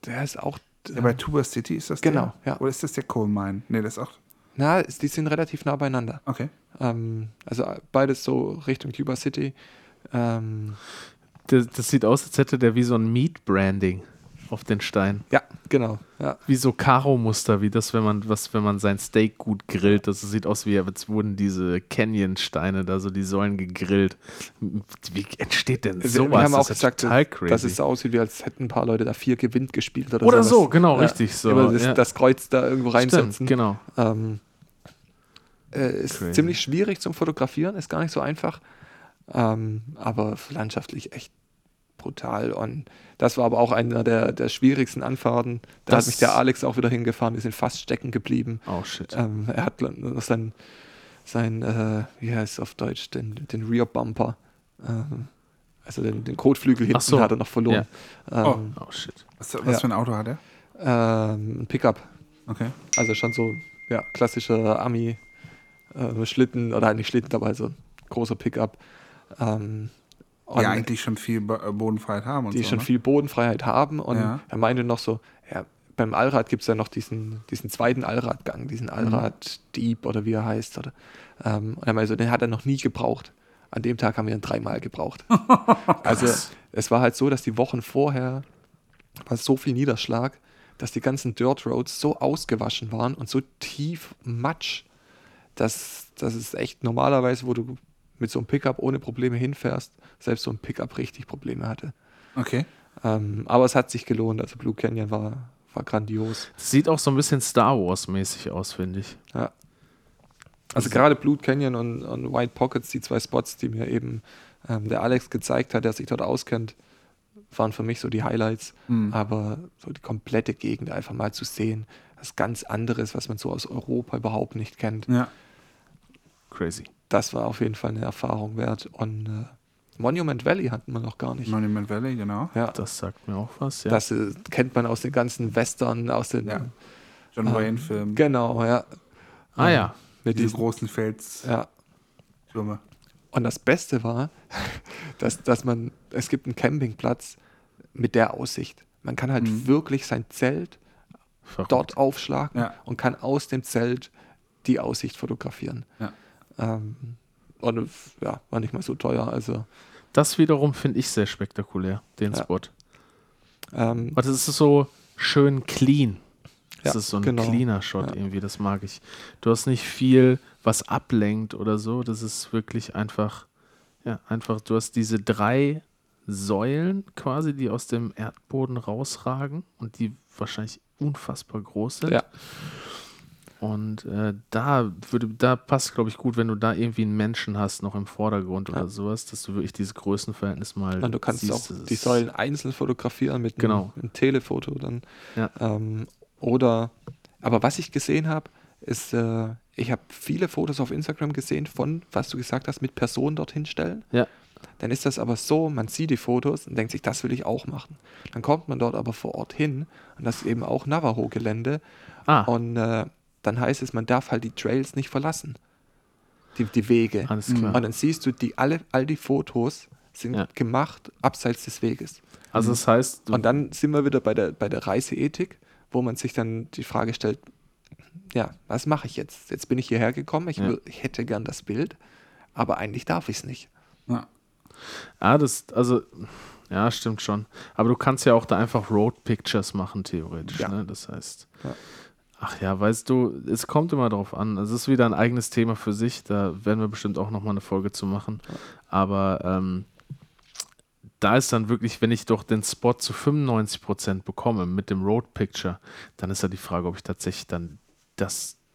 Der ist auch... bei Tuba City ist das genau, der? Ja. Oder ist das der Coal Mine? Nee, das ist auch... Na, die sind relativ nah beieinander. Okay. Also beides so Richtung Tuba City. Das sieht aus, als hätte der wie so ein Meat-Branding auf den Stein. Ja, genau. Ja. Wie so Karo-Muster, wie das, wenn man sein Steak gut grillt. Das sieht aus, wie als wurden diese Canyon-Steine da so die Säulen gegrillt. Wie entsteht denn sowas? Wir haben auch gesagt, dass es so aussieht, wie als hätten ein paar Leute da 4 Gewinn gespielt oder so. Oder so, genau, richtig so. Das Kreuz da irgendwo reinsetzen. Genau. Ist crazy. Ziemlich schwierig zum Fotografieren, ist gar nicht so einfach. Aber landschaftlich echt brutal. Und das war aber auch einer der schwierigsten Anfahrten. Da hat mich der Alex auch wieder hingefahren. Wir sind fast stecken geblieben. Oh, shit. Er hat sein wie heißt es auf Deutsch, den Rear Bumper, also den Kotflügel hinten hat er noch verloren. Yeah. Oh, shit. Was für ein Auto hat er? Ein Pickup. Okay. Also schon so klassischer Ami-Schlitten, oder halt nicht Schlitten, aber also großer Pickup. Ja, eigentlich schon viel Bodenfreiheit haben. Und die so, schon, ne? Viel Bodenfreiheit haben. Und er meinte noch so, beim Allrad gibt es ja noch diesen zweiten Allradgang, diesen Allraddieb oder wie er heißt. Oder, und er meinte so, den hat er noch nie gebraucht. An dem Tag haben wir ihn 3-mal gebraucht. Also es war halt so, dass die Wochen vorher war so viel Niederschlag, dass die ganzen Dirt Roads so ausgewaschen waren und so tief Matsch, dass das ist echt normalerweise, wo du mit so einem Pickup ohne Probleme hinfährst, selbst so ein Pickup richtig Probleme hatte. Okay. Aber es hat sich gelohnt, also Blue Canyon war grandios. Sieht auch so ein bisschen Star Wars-mäßig aus, finde ich. Ja. Also gerade Blue Canyon und White Pockets, die 2 Spots, die mir eben der Alex gezeigt hat, der sich dort auskennt, waren für mich so die Highlights. Mhm. Aber so die komplette Gegend einfach mal zu sehen, was ganz anderes, was man so aus Europa überhaupt nicht kennt. Ja. Crazy. Das war auf jeden Fall eine Erfahrung wert. Und Monument Valley hatten wir noch gar nicht. Monument Valley, genau. Ja. Das sagt mir auch was. Ja. Das kennt man aus den ganzen Western, aus den John Wayne-Filmen. Genau, ja. Ah ja. Mit diesen großen Fels. Ja. Türme. Und das Beste war, dass man, es gibt einen Campingplatz mit der Aussicht. Man kann halt wirklich sein Zelt dort aufschlagen und kann aus dem Zelt die Aussicht fotografieren. Ja. Und ja, war nicht mal so teuer. Also das wiederum finde ich sehr spektakulär, den Spot. Also es ist so schön clean. Das ist so ein cleaner Shot irgendwie, das mag ich. Du hast nicht viel, was ablenkt oder so. Das ist wirklich einfach, du hast diese drei Säulen quasi, die aus dem Erdboden rausragen und die wahrscheinlich unfassbar groß sind. Ja. Und da passt, glaube ich, gut, wenn du da irgendwie einen Menschen hast, noch im Vordergrund oder sowas, dass du wirklich dieses Größenverhältnis mal siehst. Du kannst auch die Säulen einzeln fotografieren mit einem Telefoto dann. Ja. Aber was ich gesehen habe, ist, ich habe viele Fotos auf Instagram gesehen von, was du gesagt hast, mit Personen dorthin stellen. Ja. Dann ist das aber so, man sieht die Fotos und denkt sich, das will ich auch machen. Dann kommt man dort aber vor Ort hin und das ist eben auch Navajo-Gelände. Ah. Und dann heißt es, man darf halt die Trails nicht verlassen. Die Wege. Alles klar. Und dann siehst du, all die Fotos sind gemacht abseits des Weges. Also das heißt... Und dann sind wir wieder bei der Reiseethik, wo man sich dann die Frage stellt, ja, was mache ich jetzt? Jetzt bin ich hierher gekommen, ich hätte gern das Bild, aber eigentlich darf ich es nicht. Ja. Ja, stimmt schon. Aber du kannst ja auch da einfach Road Pictures machen, theoretisch. Ja. Ne? Das heißt... Ja. Ach ja, weißt du, es kommt immer drauf an. Es ist wieder ein eigenes Thema für sich. Da werden wir bestimmt auch nochmal eine Folge zu machen. Aber da ist dann wirklich, wenn ich doch den Spot zu 95% bekomme mit dem Road Picture, dann ist ja die Frage, ob ich tatsächlich dann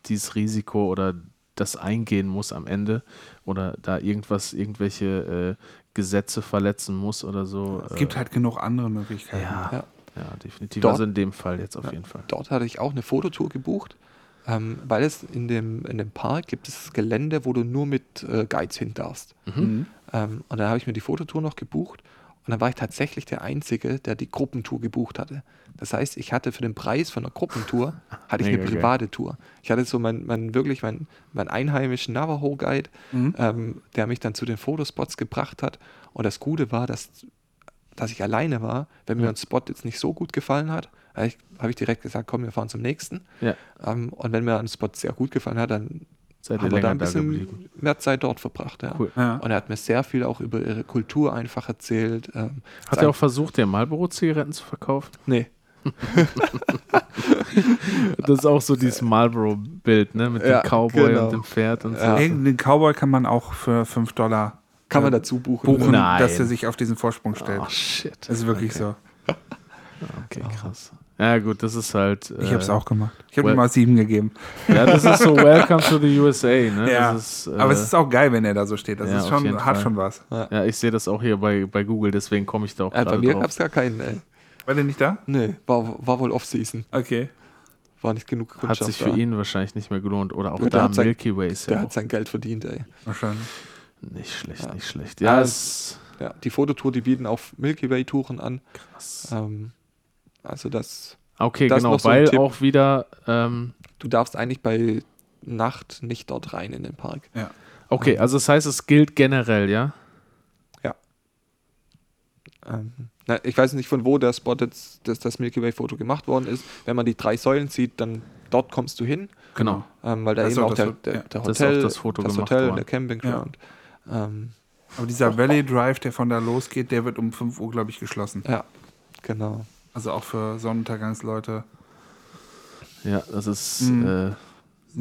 dieses Risiko oder das eingehen muss am Ende oder da irgendwelche Gesetze verletzen muss oder so. Es gibt halt genug andere Möglichkeiten. Ja. Ja, definitiv. Dort, also in dem Fall jetzt auf jeden Fall. Dort hatte ich auch eine Fototour gebucht, weil es in dem Park gibt es Gelände, wo du nur mit Guides hin darfst. Mhm. Und dann habe ich mir die Fototour noch gebucht und dann war ich tatsächlich der Einzige, der die Gruppentour gebucht hatte. Das heißt, ich hatte für den Preis von einer Gruppentour eine private Tour. Ich hatte so meinen einheimischen Navajo-Guide, der mich dann zu den Fotospots gebracht hat. Und das Gute war, dass ich alleine war, wenn mir ein Spot jetzt nicht so gut gefallen hat, habe ich direkt gesagt, komm, wir fahren zum nächsten. Ja. Und wenn mir ein Spot sehr gut gefallen hat, dann haben wir da ein bisschen mehr Zeit dort verbracht. Ja. Cool. Ja. Und er hat mir sehr viel auch über ihre Kultur einfach erzählt. Hat er auch versucht, dir Marlboro-Zigaretten zu verkaufen? Nee. Das ist auch so dieses Marlboro-Bild, ne? Mit dem Cowboy und dem Pferd und so. Den Cowboy kann man auch für $5 kann man dazu buchen, dass er sich auf diesen Vorsprung stellt. Oh, shit. Das ist wirklich so. Okay, krass. Ja gut, das ist halt... ich habe es auch gemacht. Ich habe ihm mal 7 gegeben. Ja, das ist so Welcome to the USA. Ne? Ja. Das ist, aber es ist auch geil, wenn er da so steht. Das ist schon, hat schon was. Ja, ich sehe das auch hier bei Google, deswegen komme ich da auch gerade drauf. Bei mir gab es gar keinen, ey. War der nicht da? Nee, war wohl Off-Season. Okay. War nicht genug Kundschaft. Hat sich für ihn wahrscheinlich nicht mehr gelohnt. Oder auch da Milky Way. Der hat sein Geld verdient, ey. Wahrscheinlich. Nicht schlecht, nicht schlecht. Ja, die Fototour, die bieten auch Milky Way-Touren an. Krass. Also das... Okay, das genau, weil so auch wieder... du darfst eigentlich bei Nacht nicht dort rein in den Park. Ja. Okay, also das heißt, es gilt generell, ja? Ja. Ich weiß nicht, von wo der Spot jetzt, das Milky Way-Foto gemacht worden ist. Wenn man die 3 Säulen sieht, dann dort kommst du hin. Genau. Weil da das eben auch der Hotel, das Hotel und der Campingground. Ja. Aber dieser Valley Drive, der von da losgeht, der wird um 5 Uhr, glaube ich, geschlossen. Ja, genau. Also auch für Sonnenuntergangsleute. Ja, das ist ein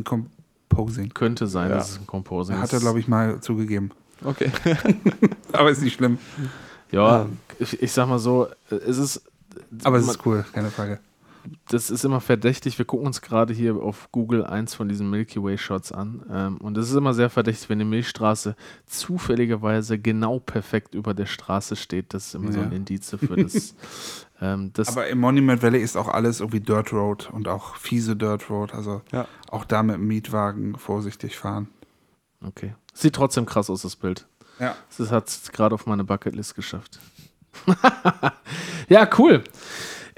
Composing. Könnte sein, dass es ein Composing ist. Hat er, glaube ich, mal zugegeben. Okay. Aber ist nicht schlimm. Ja, ich sag mal so, es ist... Aber es ist cool, keine Frage. das ist immer verdächtig. Wir gucken uns gerade hier auf Google eins von diesen Milky Way Shots an. Und das ist immer sehr verdächtig, wenn die Milchstraße zufälligerweise genau perfekt über der Straße steht. Das ist immer so ein Indiz dafür. Aber im Monument Valley ist auch alles irgendwie Dirt Road und auch fiese Dirt Road. Also auch da mit dem Mietwagen vorsichtig fahren. Okay. Sieht trotzdem krass aus, das Bild. Ja. Das hat es gerade auf meine Bucketlist geschafft. Ja, cool.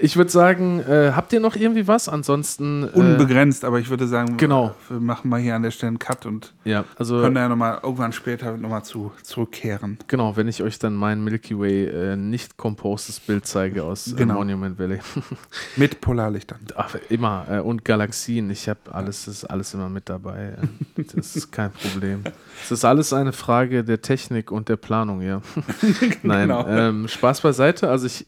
Ich würde sagen, habt ihr noch irgendwie was? Ansonsten unbegrenzt, aber ich würde sagen, wir machen mal hier an der Stelle einen Cut und können ja nochmal irgendwann später nochmal zurückkehren. Genau, wenn ich euch dann mein Milky Way nicht compostes Bild zeige aus Monument Valley. Mit Polarlichtern. Ach, immer. Und Galaxien. Ich habe alles, das ist alles immer mit dabei. Das ist kein Problem. Es ist alles eine Frage der Technik und der Planung, ja. Nein, Spaß beiseite. Also ich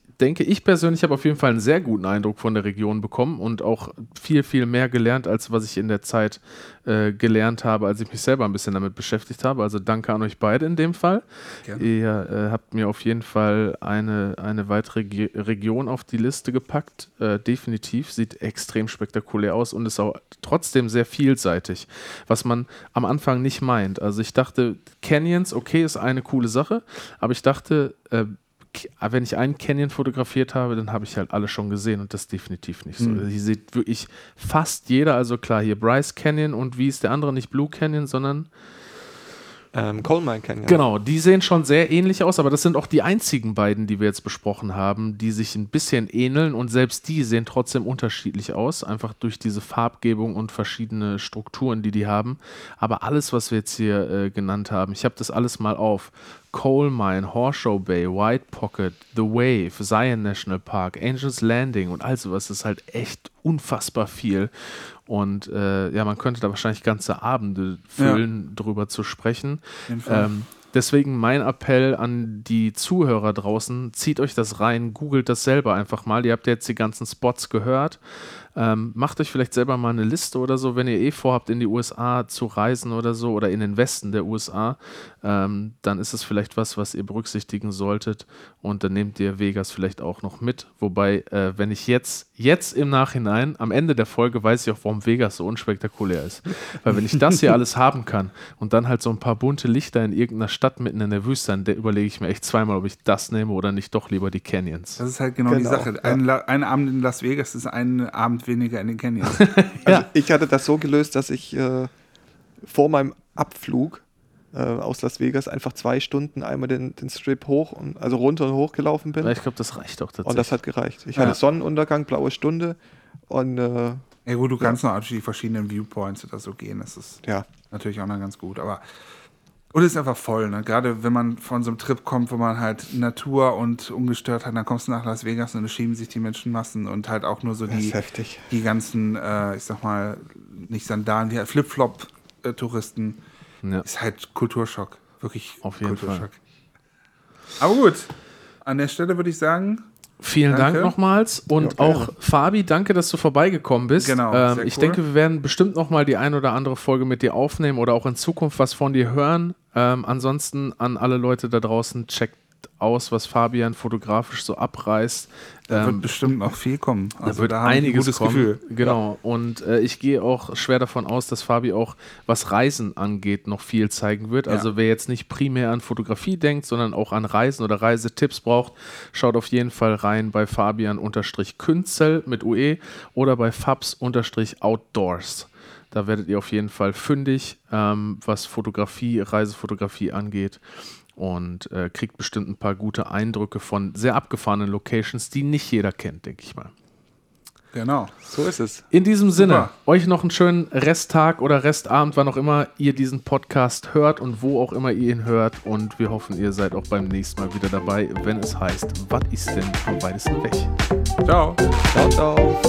persönlich habe auf jeden Fall einen sehr guten Eindruck von der Region bekommen und auch viel, viel mehr gelernt, als was ich in der Zeit gelernt habe, als ich mich selber ein bisschen damit beschäftigt habe. Also danke an euch beide in dem Fall. Gerne. Ihr habt mir auf jeden Fall eine weitere Region auf die Liste gepackt. Definitiv, sieht extrem spektakulär aus und ist auch trotzdem sehr vielseitig, was man am Anfang nicht meint. Also ich dachte, Canyons, okay, ist eine coole Sache, aber ich dachte, wenn ich einen Canyon fotografiert habe, dann habe ich halt alle schon gesehen und das definitiv nicht so. Mhm. Also hier sieht wirklich fast jeder, also klar, hier Bryce Canyon und wie ist der andere, nicht Blue Canyon, sondern Coal Mine Canyon. Genau, die sehen schon sehr ähnlich aus, aber das sind auch die einzigen beiden, die wir jetzt besprochen haben, die sich ein bisschen ähneln und selbst die sehen trotzdem unterschiedlich aus, einfach durch diese Farbgebung und verschiedene Strukturen, die haben. Aber alles, was wir jetzt hier genannt haben, ich habe das alles mal auf. Coal Mine, Horseshoe Bay, White Pocket, The Wave, Zion National Park, Angels Landing und all sowas, das ist halt echt unfassbar viel. Und man könnte da wahrscheinlich ganze Abende füllen, drüber zu sprechen. Deswegen mein Appell an die Zuhörer draußen, zieht euch das rein, googelt das selber einfach mal. Ihr habt ja jetzt die ganzen Spots gehört. Macht euch vielleicht selber mal eine Liste oder so, wenn ihr vorhabt, in die USA zu reisen oder so oder in den Westen der USA, dann ist es vielleicht was ihr berücksichtigen solltet und dann nehmt ihr Vegas vielleicht auch noch mit. Wobei, wenn ich jetzt im Nachhinein, am Ende der Folge, weiß ich auch, warum Vegas so unspektakulär ist. Weil wenn ich das hier alles haben kann und dann halt so ein paar bunte Lichter in irgendeiner Stadt mitten in der Wüste, dann überlege ich mir echt zweimal, ob ich das nehme oder nicht doch lieber die Canyons. Das ist halt genau die Sache. Ja. Ein Abend in Las Vegas ist ein Abend weniger in den Canyons. Also ich hatte das so gelöst, dass ich vor meinem Abflug aus Las Vegas einfach 2 Stunden einmal den Strip runter und hoch gelaufen bin. Ich glaube, das reicht auch tatsächlich. Und das hat gereicht. Ich hatte Sonnenuntergang, blaue Stunde und gut, du kannst noch die verschiedenen Viewpoints oder so gehen. Das ist natürlich auch noch ganz gut, aber und es ist einfach voll, ne? Gerade wenn man von so einem Trip kommt, wo man halt Natur und ungestört hat, dann kommst du nach Las Vegas und dann schieben sich die Menschenmassen und halt auch nur so die ganzen, ich sag mal, nicht Sandalen, die halt Flip-Flop-Touristen. Ja. Ist halt Kulturschock. Wirklich auf jeden Kulturschock. Fall. Aber gut, an der Stelle würde ich sagen, vielen Dank nochmals und auch Fabi, danke, dass du vorbeigekommen bist. Genau, sehr ich denke, wir werden bestimmt nochmal die ein oder andere Folge mit dir aufnehmen oder auch in Zukunft was von dir hören. Ansonsten an alle Leute da draußen, checkt aus, was Fabian fotografisch so abreißt. Da wird bestimmt noch viel kommen. Also da wird einiges gutes kommen. Gefühl. Genau. Ja. Und ich gehe auch schwer davon aus, dass Fabi auch, was Reisen angeht, noch viel zeigen wird. Ja. Also wer jetzt nicht primär an Fotografie denkt, sondern auch an Reisen oder Reisetipps braucht, schaut auf jeden Fall rein bei Fabian_Künzel mit UE oder bei Fabs_Outdoors. Da werdet ihr auf jeden Fall fündig, was Fotografie, Reisefotografie angeht. Und kriegt bestimmt ein paar gute Eindrücke von sehr abgefahrenen Locations, die nicht jeder kennt, denke ich mal. Genau, so ist es. In diesem Sinne, euch noch einen schönen Resttag oder Restabend, wann auch immer ihr diesen Podcast hört und wo auch immer ihr ihn hört. Und wir hoffen, ihr seid auch beim nächsten Mal wieder dabei, wenn es heißt, was ist denn am weitesten weg? Ciao. Ciao, ciao.